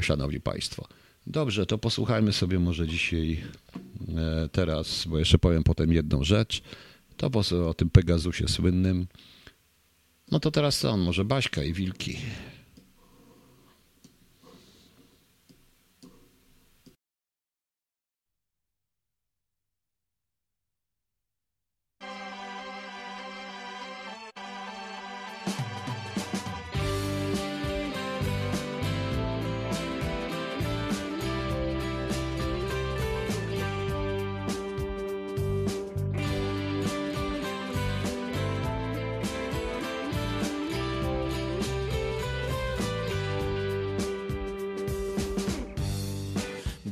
szanowni państwo. Dobrze, to posłuchajmy sobie może dzisiaj, teraz, bo jeszcze powiem potem jedną rzecz, to o tym Pegasusie słynnym. No to teraz co on, może Baśka i Wilki.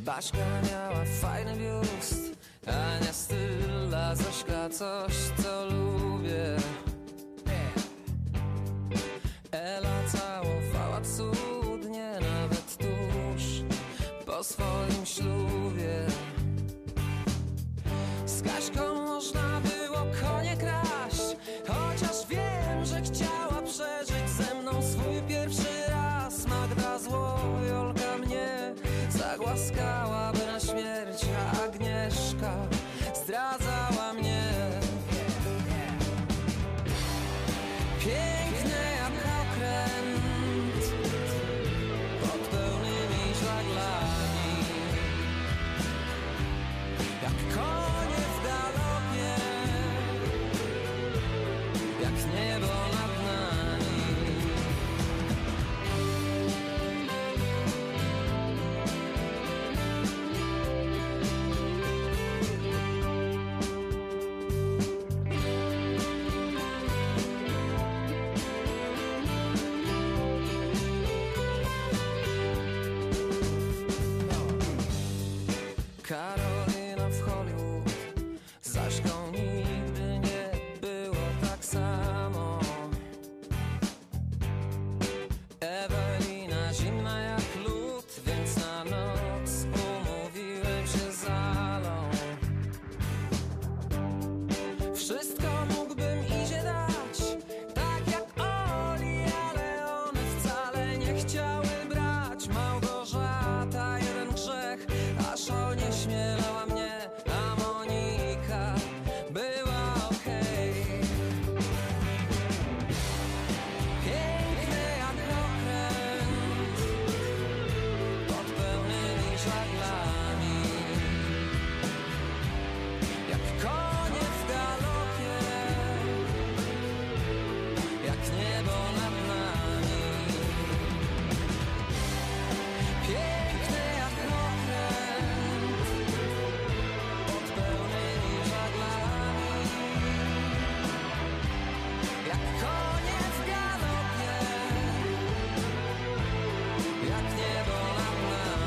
Baszka miała fajny biust, a nie styl dla Zośka, coś co lubię. Ela całowała cudnie, nawet tuż po swoim ślubie. Z Kaśką można było konie kraść, chociaż wiem, że chciała przeżyć ze mną swój pierwszy raz. Magda Złowiolka mnie zagłaskałaby na śmierć, a Agnieszka zdradzała mnie. Piękny jak okręt pod pełnymi żaglami, jak konie w galopie, jak niebo nad nami. Karolina w Hollywood, z Aśką nigdy nie było tak samo. Ewelina zimna jak lód, więc na noc umówiłem się z Alą. Wszystko mógłbym idzie dać, tak jak Oli, ale one wcale nie chciały brać. Małgorzata, jeden grzech, aż o nie śmielała mnie, a Monika była okej. Piękny jak okręt pod pełnymi żaglami, jak konie w galopie, jak niebo nad nami. Piękny jak okręt pod pełnymi żaglami, jak konie w galopie, jak niebo nad nami.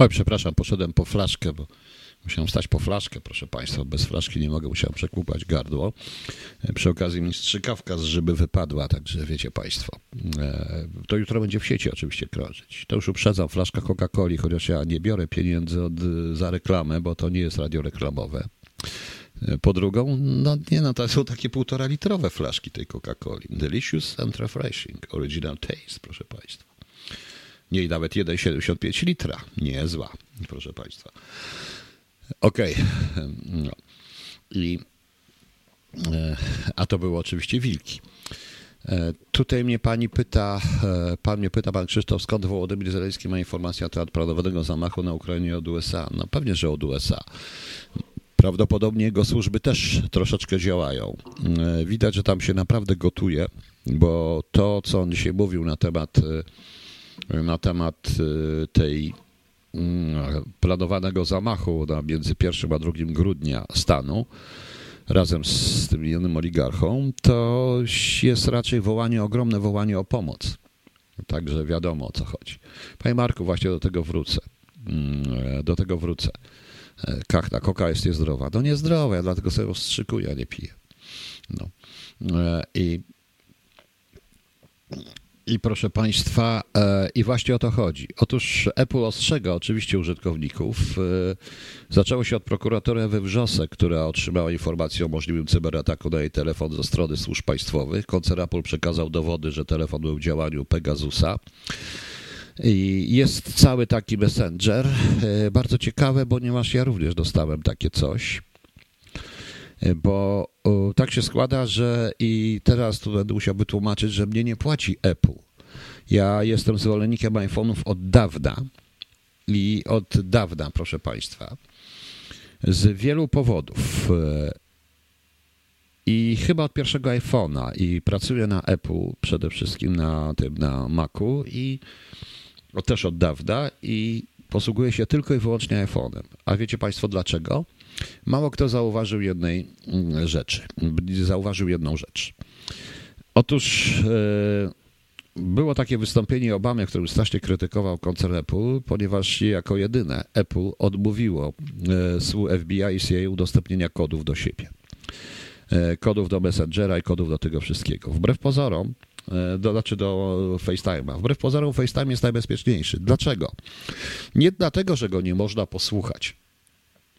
Oj, przepraszam, poszedłem po flaszkę, bo Musiałem wstać po flaszkę, proszę Państwa. Bez flaszki nie mogę, musiałem przekłupać gardło. Przy okazji mi strzykawka z żyby wypadła, także wiecie Państwo. To jutro będzie w sieci oczywiście krążyć. To już uprzedzam, flaszka Coca-Coli, chociaż ja nie biorę pieniędzy od, za reklamę, bo to nie jest radio reklamowe. Po drugą, no nie no, to są takie półtora litrowe flaszki tej Coca-Coli. Delicious and refreshing. Original taste, proszę Państwa. Nie, nawet jeden przecinek siedemdziesiąt pięć litra. Nie zła, proszę Państwa. Okej. Okay. No. I a to były oczywiście wilki. Tutaj mnie pani pyta, pan mnie pyta, pan Krzysztof, skąd Wołodymyr Zeleński ma informację na temat prawdopodobnego zamachu na Ukrainie od U S A? No pewnie, że od U S A. Prawdopodobnie jego służby też troszeczkę działają. Widać, że tam się naprawdę gotuje, bo to, co on dzisiaj mówił na temat, na temat tej planowanego zamachu na między pierwszym a drugim grudnia stanu razem z tym innym oligarchą, to jest raczej wołanie, ogromne wołanie o pomoc. Także wiadomo, o co chodzi. Panie Marku, właśnie do tego wrócę. Do tego wrócę. Kachna, koka jest niezdrowa. No niezdrowa, ja dlatego sobie wstrzykuję, a nie piję. No. I, I proszę Państwa, i właśnie o to chodzi. Otóż Apple ostrzega oczywiście użytkowników. Zaczęło się od prokuratora Ewy Wrzosek, która otrzymała informację o możliwym cyberataku na jej telefon ze strony służb państwowych. Koncern Apple przekazał dowody, że telefon był w działaniu Pegasusa. I jest cały taki messenger. Bardzo ciekawe, ponieważ ja również dostałem takie coś. Bo tak się składa, że i teraz tu będę musiał wytłumaczyć, że mnie nie płaci Apple. Ja jestem zwolennikiem iPhone'ów od dawna i od dawna, proszę Państwa, z wielu powodów. I chyba od pierwszego iPhone'a i pracuję na Apple, przede wszystkim na tym, na Macu i o, też od dawna i posługuję się tylko i wyłącznie iPhone'em. A wiecie Państwo dlaczego? Mało kto zauważył jednej rzeczy, zauważył jedną rzecz. Otóż yy, było takie wystąpienie Obamy, w którym strasznie krytykował koncern Apple, ponieważ jako jedyne Apple odmówiło yy, F B I i C I A udostępnienia kodów do siebie. Yy, kodów do Messengera i kodów do tego wszystkiego. Wbrew pozorom, Do, znaczy do FaceTime'a. Wbrew pozorom FaceTime jest najbezpieczniejszy. Dlaczego? Nie dlatego, że go nie można posłuchać.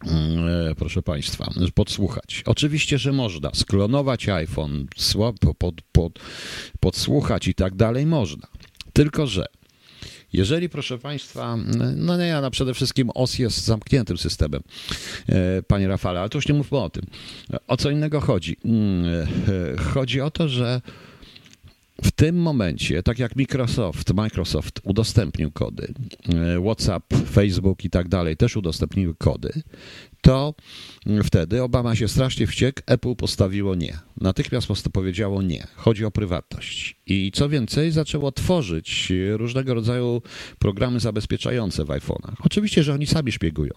Eee, proszę Państwa, podsłuchać. Oczywiście, że można. Sklonować iPhone, pod, pod, pod, podsłuchać i tak dalej można. Tylko, że jeżeli, proszę Państwa, no nie, no przede wszystkim O S jest zamkniętym systemem, Panie Rafale, ale to już nie mówmy o tym. O co innego chodzi? Chodzi o to, że w tym momencie, tak jak Microsoft, Microsoft udostępnił kody, WhatsApp, Facebook i tak dalej też udostępniły kody, to wtedy Obama się strasznie wściekł, Apple postawiło nie. Natychmiast powiedziało nie. Chodzi o prywatność. I co więcej, zaczęło tworzyć różnego rodzaju programy zabezpieczające w iPhone'ach. Oczywiście, że oni sami szpiegują.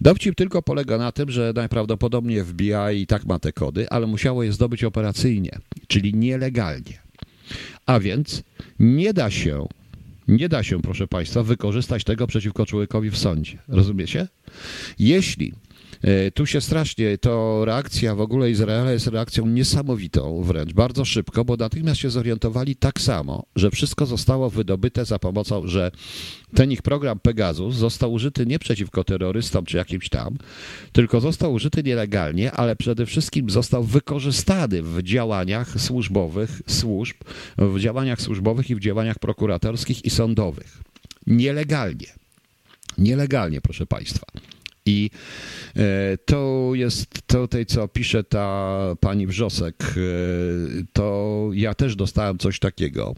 Dowcip tylko polega na tym, że najprawdopodobniej F B I i tak ma te kody, ale musiało je zdobyć operacyjnie, czyli nielegalnie. A więc nie da się, nie da się, proszę Państwa, wykorzystać tego przeciwko człowiekowi w sądzie. Rozumiecie? Jeśli tu się strasznie, to reakcja w ogóle Izraela jest reakcją niesamowitą, wręcz bardzo szybko, bo natychmiast się zorientowali tak samo, że wszystko zostało wydobyte za pomocą, że ten ich program Pegasus został użyty nie przeciwko terrorystom czy jakimś tam, tylko został użyty nielegalnie, ale przede wszystkim został wykorzystany w działaniach służbowych, służb, w działaniach służbowych i w działaniach prokuratorskich i sądowych. Nielegalnie. Nielegalnie, proszę Państwa. I to jest to, tej, co pisze ta pani Wrzosek, to ja też dostałem coś takiego,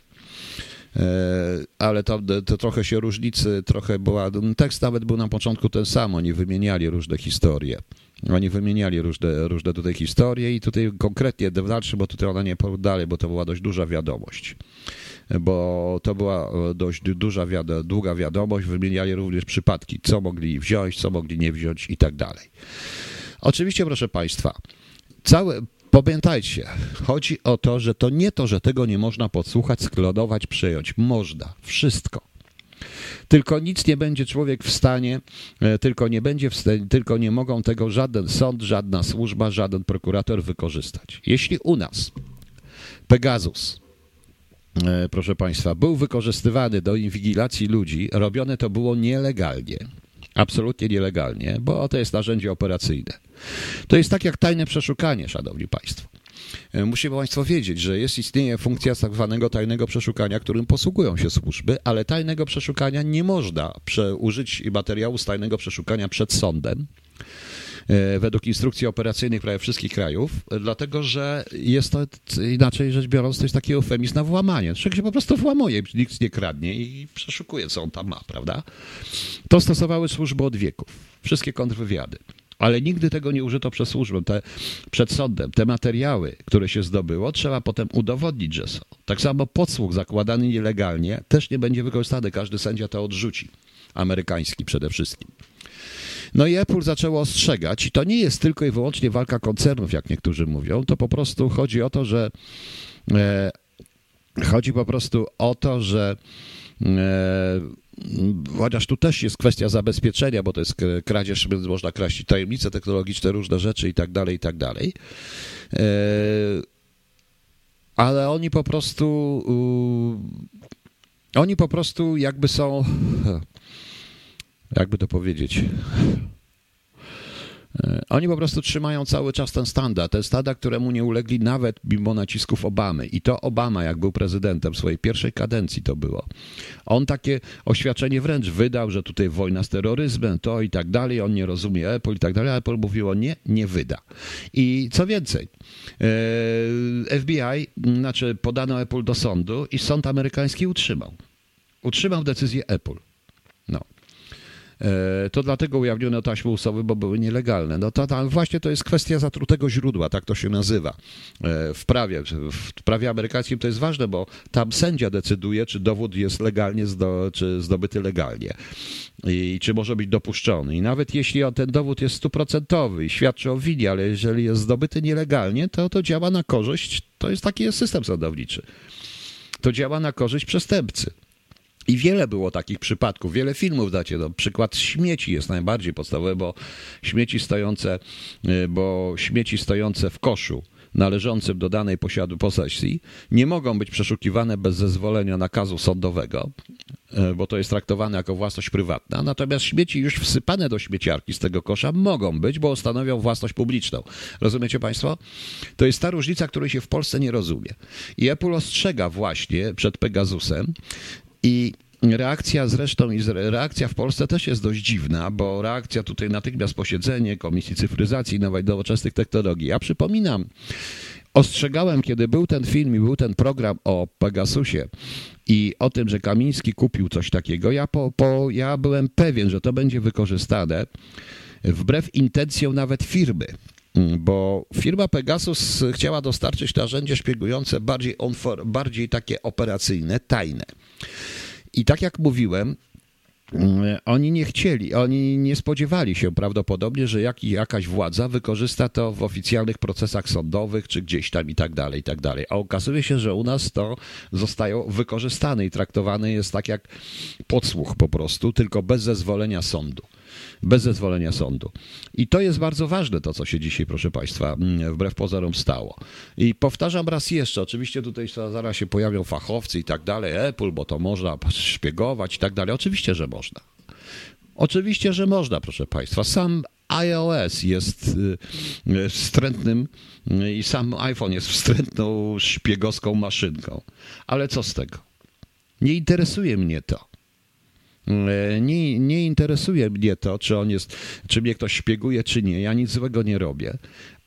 ale to, to trochę się różnicy, trochę była, tekst nawet był na początku ten sam, oni wymieniali różne historie, oni wymieniali różne, różne tutaj historie i tutaj konkretnie w dalszym, bo tutaj ona nie podali, bo to była dość duża wiadomość. Bo to była dość duża, wiado- długa wiadomość, wymieniali również przypadki, co mogli wziąć, co mogli nie wziąć i tak dalej. Oczywiście, proszę Państwa, całe, pamiętajcie, chodzi o to, że to nie to, że tego nie można podsłuchać, sklonować, przejąć. Można, wszystko. Tylko nic nie będzie człowiek w stanie, tylko nie będzie w stanie, tylko nie mogą tego żaden sąd, żadna służba, żaden prokurator wykorzystać. Jeśli u nas Pegasus, proszę Państwa, był wykorzystywany do inwigilacji ludzi, robione to było nielegalnie. Absolutnie nielegalnie, bo to jest narzędzie operacyjne. To jest tak jak tajne przeszukanie, szanowni Państwo. Musimy Państwo wiedzieć, że jest istnieje funkcja tak zwanego tajnego przeszukania, którym posługują się służby, ale tajnego przeszukania nie można prze- użyć materiału z tajnego przeszukania przed sądem, według instrukcji operacyjnych prawie wszystkich krajów, dlatego że jest to, inaczej rzecz biorąc, to jest taki eufemizm na włamanie. Człowiek się po prostu włamuje, nikt nie kradnie i przeszukuje, co on tam ma, prawda? To stosowały służby od wieków, wszystkie kontrwywiady. Ale nigdy tego nie użyto przez służbę, te, przed sądem. Te materiały, które się zdobyło, trzeba potem udowodnić, że są. Tak samo podsłuch zakładany nielegalnie też nie będzie wykorzystany. Każdy sędzia to odrzuci. Amerykański przede wszystkim. No i Apple zaczęło ostrzegać. I to nie jest tylko i wyłącznie walka koncernów, jak niektórzy mówią. To po prostu chodzi o to, że... E, chodzi po prostu o to, że... E, Chociaż tu też jest kwestia zabezpieczenia, bo to jest kradzież, więc można kraść tajemnice technologiczne, różne rzeczy i tak dalej, i tak dalej. Ale oni po prostu, oni po prostu jakby są, jakby to powiedzieć... Oni po prostu trzymają cały czas ten standard, ten standard, któremu nie ulegli nawet mimo nacisków Obamy. I to Obama, jak był prezydentem, w swojej pierwszej kadencji to było. On takie oświadczenie wręcz wydał, że tutaj wojna z terroryzmem, to i tak dalej, on nie rozumie Apple i tak dalej, Apple mówiło nie, nie wyda. I co więcej, F B I, znaczy podano Apple do sądu i sąd amerykański utrzymał. Utrzymał decyzję Apple. No. To dlatego ujawniono taśmy usowe, bo były nielegalne. No to, to właśnie to jest kwestia zatrutego źródła, tak to się nazywa. W prawie, w prawie amerykańskim to jest ważne, bo tam sędzia decyduje, czy dowód jest legalnie, zdo, czy zdobyty legalnie i czy może być dopuszczony. I nawet jeśli ten dowód jest stuprocentowy i świadczy o winie, ale jeżeli jest zdobyty nielegalnie, to to działa na korzyść, to jest taki system sądowniczy. To działa na korzyść przestępcy. I wiele było takich przypadków, wiele filmów dacie. No, przykład śmieci jest najbardziej podstawowy, bo śmieci stojące, bo śmieci stojące w koszu należącym do danej posiadu posesji nie mogą być przeszukiwane bez zezwolenia nakazu sądowego, bo to jest traktowane jako własność prywatna. Natomiast śmieci już wsypane do śmieciarki z tego kosza mogą być, bo stanowią własność publiczną. Rozumiecie Państwo? To jest ta różnica, której się w Polsce nie rozumie. I Apple ostrzega właśnie przed Pegasusem. I reakcja zresztą, reakcja w Polsce też jest dość dziwna, bo reakcja tutaj natychmiast posiedzenie Komisji Cyfryzacji i Nowoczesnych Technologii. Ja przypominam, ostrzegałem, kiedy był ten film i był ten program o Pegasusie i o tym, że Kamiński kupił coś takiego, ja, po, po, ja byłem pewien, że to będzie wykorzystane wbrew intencjom nawet firmy. Bo firma Pegasus chciała dostarczyć narzędzie szpiegujące bardziej, onfor, bardziej takie operacyjne, tajne. I tak jak mówiłem, oni nie chcieli, oni nie spodziewali się prawdopodobnie, że jak, jakaś władza wykorzysta to w oficjalnych procesach sądowych, czy gdzieś tam i tak dalej, i tak dalej. A okazuje się, że u nas to zostają wykorzystane i traktowane jest tak jak podsłuch po prostu, tylko bez zezwolenia sądu. Bez zezwolenia sądu. I to jest bardzo ważne, to co się dzisiaj, proszę Państwa, wbrew pozorom stało. I powtarzam raz jeszcze, oczywiście tutaj zaraz się pojawią fachowcy i tak dalej, Apple, bo to można szpiegować i tak dalej. Oczywiście, że można. Oczywiście, że można, proszę Państwa. Sam iOS jest wstrętnym i sam iPhone jest wstrętną szpiegowską maszynką. Ale co z tego? Nie interesuje mnie to. Nie, nie interesuje mnie to, czy on jest, czy mnie ktoś szpieguje, czy nie. Ja nic złego nie robię.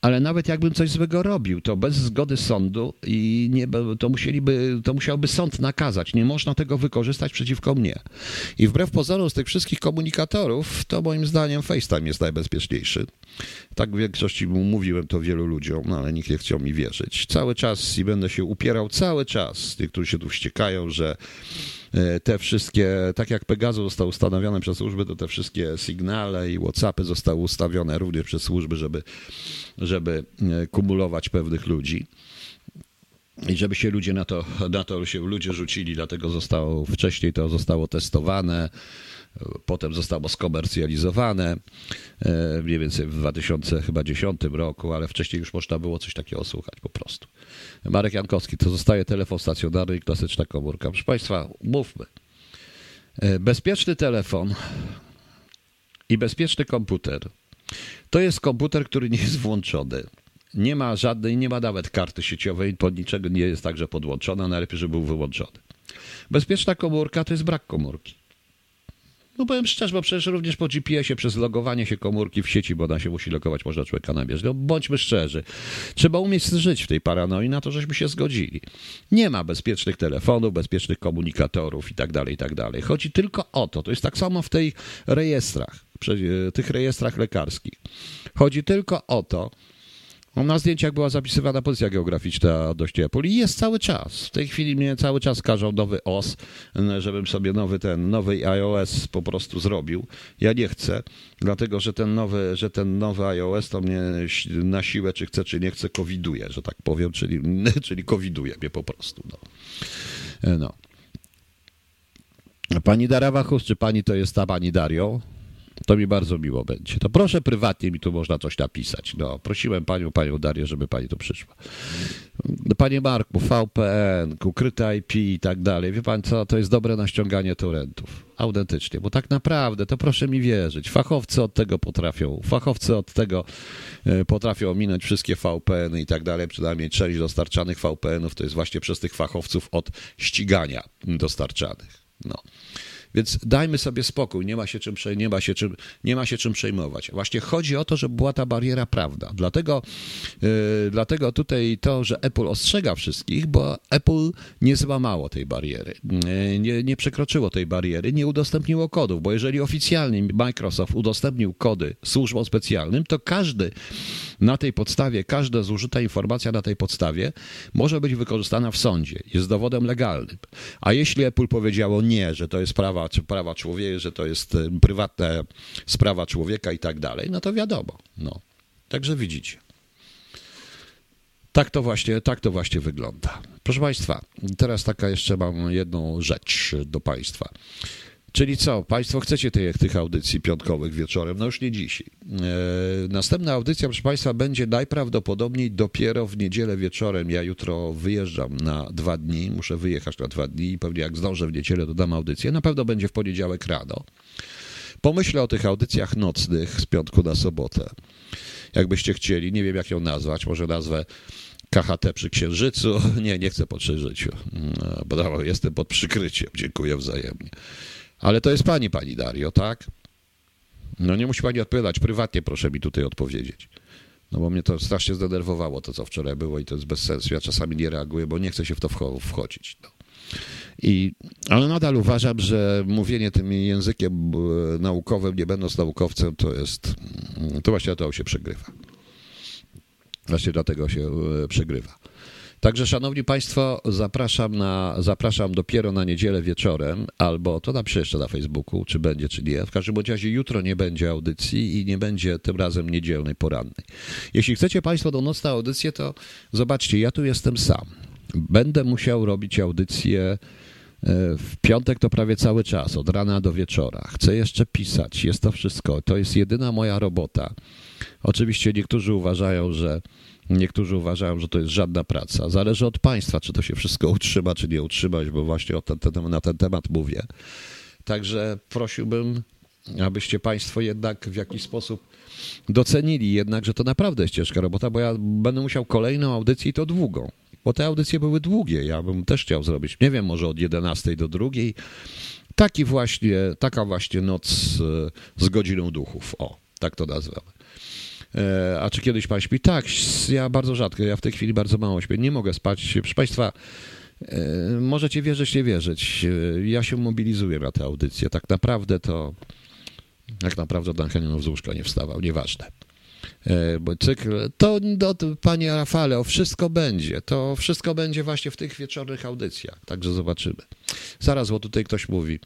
Ale nawet jakbym coś złego robił, to bez zgody sądu i nie, to, musieliby, to musiałby sąd nakazać. Nie można tego wykorzystać przeciwko mnie. I wbrew pozorom z tych wszystkich komunikatorów, to moim zdaniem FaceTime jest najbezpieczniejszy. Tak w większości mówiłem to wielu ludziom, ale nikt nie chciał mi wierzyć. Cały czas i będę się upierał cały czas. Niektórzy się tu wściekają, że te wszystkie, tak jak Pegasus został ustanowiony przez służby, to te wszystkie sygnale i WhatsAppy zostały ustawione również przez służby, żeby żeby kumulować pewnych ludzi. I żeby się ludzie na to, na to się ludzie rzucili, dlatego zostało wcześniej to zostało testowane, potem zostało skomercjalizowane, mniej więcej w dwa tysiące dziesiątym roku, ale wcześniej już można było coś takiego słuchać po prostu. Marek Jankowski, to zostaje telefon stacjonarny i klasyczna komórka. Proszę Państwa, mówmy. Bezpieczny telefon i bezpieczny komputer. To jest komputer, który nie jest włączony. Nie ma żadnej, nie ma nawet karty sieciowej, pod niczego nie jest także podłączona, najlepiej, żeby był wyłączony. Bezpieczna komórka to jest brak komórki. No powiem szczerze, bo przecież również po G P S-ie przez logowanie się komórki w sieci, bo ona się musi logować, można człowieka namierzyć. No bądźmy szczerzy, trzeba umieć żyć w tej paranoi, na to żeśmy się zgodzili. Nie ma bezpiecznych telefonów, bezpiecznych komunikatorów i tak dalej, i tak dalej. Chodzi tylko o to, to jest tak samo w tej rejestrach, tych rejestrach lekarskich. Chodzi tylko o to, na zdjęciach była zapisywana pozycja geograficzna odnośnie Apple i jest cały czas. W tej chwili mnie cały czas każą nowy O S, żebym sobie nowy ten, nowy iOS po prostu zrobił. Ja nie chcę, dlatego że ten nowy, że ten nowy iOS to mnie na siłę, czy chcę, czy nie chcę, coviduje, że tak powiem, czyli, czyli coviduje mnie po prostu. No. No. Pani Daria Wachus, czy pani to jest ta pani Dario? To mi bardzo miło będzie. To proszę prywatnie mi tu można coś napisać. No, prosiłem panią, panią Darię, żeby pani tu przyszła. Panie Marku, V P N, ukryte I P i tak dalej. Wie pan co, to jest dobre na ściąganie torrentów. Autentycznie, bo tak naprawdę, to proszę mi wierzyć, fachowcy od tego potrafią, fachowcy od tego potrafią ominąć wszystkie V P N-y i tak dalej, przynajmniej część dostarczanych V P N-ów to jest właśnie przez tych fachowców od ścigania dostarczanych. No. Więc dajmy sobie spokój, nie ma się czym, nie ma się czym, nie ma się czym przejmować. Właśnie chodzi o to, żeby była ta bariera prawna. Dlatego, yy, dlatego tutaj to, że Apple ostrzega wszystkich, bo Apple nie złamało tej bariery, yy, nie, nie przekroczyło tej bariery, nie udostępniło kodów, bo jeżeli oficjalnie Microsoft udostępnił kody służbom specjalnym, to każdy na tej podstawie, każda zużyta informacja na tej podstawie może być wykorzystana w sądzie, jest dowodem legalnym. A jeśli Apple powiedziało nie, że to jest prawa czy prawa człowieka, że to jest prywatna sprawa człowieka i tak dalej, no to wiadomo. No. Także widzicie. Tak to właśnie, tak to właśnie wygląda. Proszę Państwa, teraz taka jeszcze mam jedną rzecz do Państwa. Czyli co? Państwo chcecie tych, tych audycji piątkowych wieczorem? No już nie dzisiaj. Yy, następna audycja, proszę Państwa, będzie najprawdopodobniej dopiero w niedzielę wieczorem. Ja jutro wyjeżdżam na dwa dni, muszę wyjechać na dwa dni i pewnie jak zdążę w niedzielę, to dam audycję. Na pewno będzie w poniedziałek rano. Pomyślę o tych audycjach nocnych z piątku na sobotę. Jakbyście chcieli, nie wiem jak ją nazwać, może nazwę K H T przy Księżycu. Nie, nie chcę po Księżyciu, bo no, jestem pod przykryciem. Dziękuję wzajemnie. Ale to jest pani, pani Dario, tak? No nie musi pani odpowiadać, prywatnie proszę mi tutaj odpowiedzieć. No bo mnie to strasznie zdenerwowało, to co wczoraj było i to jest bez sensu. Ja czasami nie reaguję, bo nie chcę się w to wchodzić. No. I, ale nadal uważam, że mówienie tym językiem naukowym, nie będąc naukowcem, to jest... To właśnie dlatego się przegrywa. Właśnie dlatego się przegrywa. Także, szanowni państwo, zapraszam, na, zapraszam dopiero na niedzielę wieczorem, albo to napiszę jeszcze na Facebooku, czy będzie, czy nie. W każdym razie jutro nie będzie audycji i nie będzie tym razem niedzielnej porannej. Jeśli chcecie państwo do nocnej audycji, to zobaczcie, ja tu jestem sam. Będę musiał robić audycję w piątek to prawie cały czas, od rana do wieczora. Chcę jeszcze pisać, jest to wszystko. To jest jedyna moja robota. Oczywiście niektórzy uważają, że Niektórzy uważają, że to jest żadna praca. Zależy od państwa, czy to się wszystko utrzyma, czy nie utrzymać, bo właśnie o ten, ten, na ten temat mówię. Także prosiłbym, abyście państwo jednak w jakiś sposób docenili jednak, że to naprawdę jest ciężka robota, bo ja będę musiał kolejną audycję i to długą. Bo te audycje były długie, ja bym też chciał zrobić, nie wiem, może od jedenastej do drugiej. Taki właśnie, taka właśnie noc z godziną duchów, o, tak to nazywamy. A czy kiedyś pan śpi? Tak, ja bardzo rzadko, ja w tej chwili bardzo mało śpię, nie mogę spać. Proszę państwa, możecie wierzyć, nie wierzyć, ja się mobilizuję na tę audycję, tak naprawdę to, tak naprawdę Dan Henionów z łóżka nie wstawał, nieważne. Bo cykl, to, to, to panie Rafale, o wszystko będzie, to wszystko będzie właśnie w tych wieczornych audycjach, także zobaczymy. Zaraz, bo tutaj ktoś mówi,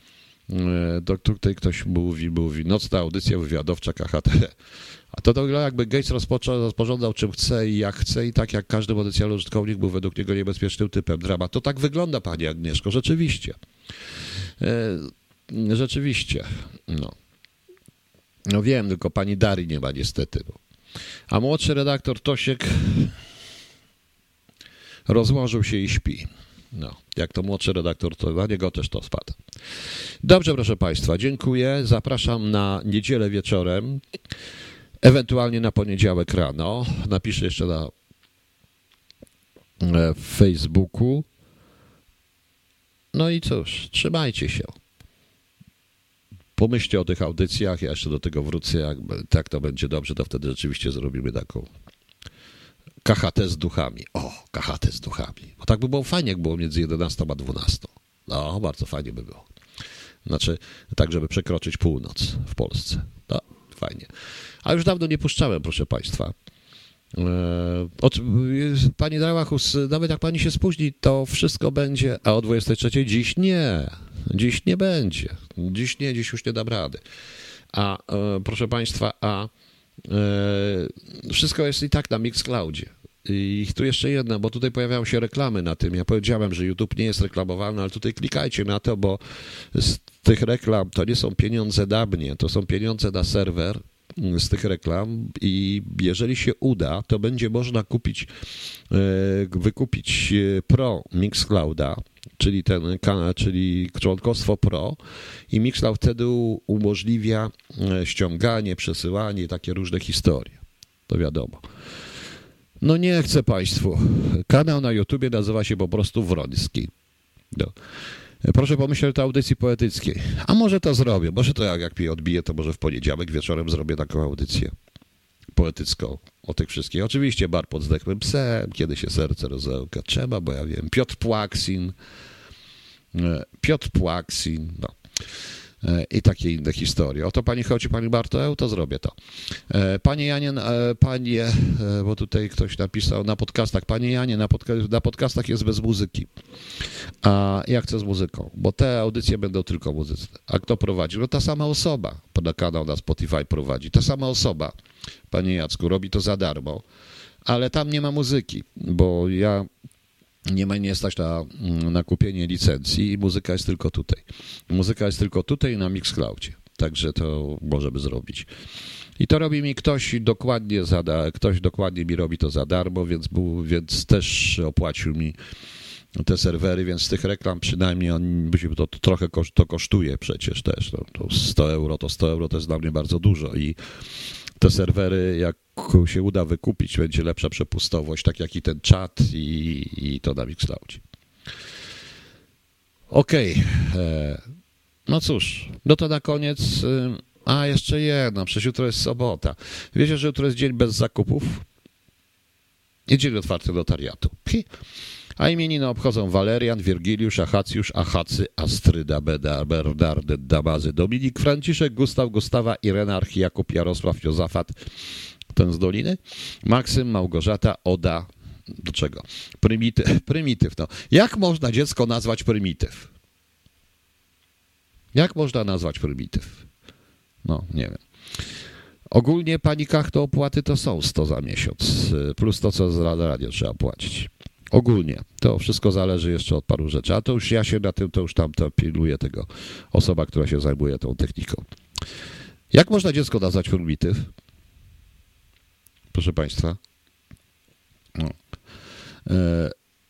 do której ktoś mówi, mówi nocna audycja wywiadowcza K H T. A to wygląda jakby Gates rozporządzał czym chce i jak chce i tak jak każdy potencjalny użytkownik był według niego niebezpiecznym typem dramat. To tak wygląda, Pani Agnieszko, rzeczywiście. Rzeczywiście, no. No wiem, tylko Pani Darii nie ma niestety. No. A młodszy redaktor Tosiek rozłożył się i śpi. No, jak to młodszy redaktor, to na niego też to spada. Dobrze, proszę Państwa, dziękuję. Zapraszam na niedzielę wieczorem, ewentualnie na poniedziałek rano. Napiszę jeszcze na Facebooku. No i cóż, trzymajcie się. Pomyślcie o tych audycjach, ja jeszcze do tego wrócę. Jak tak to będzie dobrze, to wtedy rzeczywiście zrobimy taką K H T z duchami. O, K H T z duchami. Bo tak by było fajnie, jak było między jedenastą a dwunastą. No, bardzo fajnie by było. Znaczy, tak, żeby przekroczyć północ w Polsce. No, fajnie. A już dawno nie puszczałem, proszę Państwa. Pani Drałachus, nawet jak Pani się spóźni, to wszystko będzie, a o dwudziestej trzeciej dziś nie. Dziś nie będzie. Dziś nie, dziś już nie dam rady. A, proszę Państwa, a wszystko jest i tak na Mixcloudzie. I tu jeszcze jedna, bo tutaj pojawiają się reklamy na tym. Ja powiedziałem, że YouTube nie jest reklamowany, ale tutaj klikajcie na to, bo z tych reklam to nie są pieniądze na mnie, to są pieniądze na serwer z tych reklam i jeżeli się uda, to będzie można kupić, wykupić Pro Mixclouda, czyli ten, czyli członkostwo Pro i Mixcloud wtedy umożliwia ściąganie, przesyłanie, takie różne historie. To wiadomo. No nie chcę Państwu. Kanał na YouTubie nazywa się po prostu Wroński. No. Proszę pomyśleć o audycji poetyckiej. A może to zrobię, może to jak, jak mnie odbije, to może w poniedziałek wieczorem zrobię taką audycję poetycką o tych wszystkich. Oczywiście Bar pod zdechłym psem, Kiedy się serce rozełka, trzeba, bo ja wiem, Piotr Płaksin, Piotr Płaksin, no. I takie inne historie. O to Pani chodzi, Pani Bartoł, to zrobię to. Panie Janie, Panie, bo tutaj ktoś napisał na podcastach, Panie Janie, na, podca- na podcastach jest bez muzyki. A jak chcę z muzyką? Bo te audycje będą tylko muzyczne. A kto prowadzi? No ta sama osoba. Kanał na Spotify prowadzi. Ta sama osoba, Panie Jacku, robi to za darmo. Ale tam nie ma muzyki, bo ja... Nie, ma, nie stać na, na kupienie licencji i muzyka jest tylko tutaj. Muzyka jest tylko tutaj na Mixcloudzie, także to możemy zrobić. I to robi mi ktoś dokładnie, za, ktoś dokładnie mi robi to za darmo, więc, był, więc też opłacił mi te serwery, więc z tych reklam przynajmniej on, to, to trochę koszt, to kosztuje przecież też. No, to sto euro, to sto euro to jest dla mnie bardzo dużo i te serwery, jak się uda wykupić, będzie lepsza przepustowość, tak jak i ten czat i, i to na Mixcloudzie. Okej, okay. No cóż, no to na koniec, a jeszcze jedno, przecież jutro jest sobota. Wiecie, że jutro jest dzień bez zakupów i dzień otwarty notariatu. A imieniny obchodzą Walerian, Wirgiliusz, Achacjusz, Achacy, Astryda, Beda, Bernardet, Damazy, Dominik, Franciszek, Gustaw, Gustawa, Irenarch, Jakub, Jarosław, Jozafat, ten z Doliny, Maksym, Małgorzata, Oda, do czego? Prymityw, prymityw, no. Jak można dziecko nazwać prymityw? Jak można nazwać prymityw? No, nie wiem. Ogólnie, Pani Kach, to opłaty to są sto za miesiąc, plus to, co z radio trzeba płacić. Ogólnie. To wszystko zależy jeszcze od paru rzeczy. A to już ja się na tym, to już tam to pilnuję tego. Osoba, która się zajmuje tą techniką. Jak można dziecko nazwać prymityw? Proszę Państwa. No.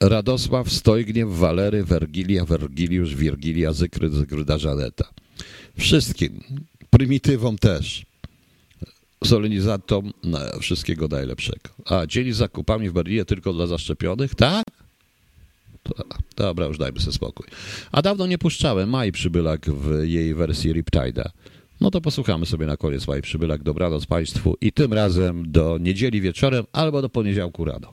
Radosław, Stojgniew, Walery, Wergilia, Wergiliusz, Wirgilia, Zygryda, Zygryda, Żaneta. Wszystkim. Prymitywom też. Solenizatom no, wszystkiego najlepszego. A dzieli z zakupami w Berlinie tylko dla zaszczepionych? Tak? Dobra, już dajmy sobie spokój. A dawno nie puszczałem Maj Przybylak w jej wersji Riptide'a. No to posłuchamy sobie na koniec Maj Przybylak. Dobranoc Państwu i tym razem do niedzieli wieczorem albo do poniedziałku rano.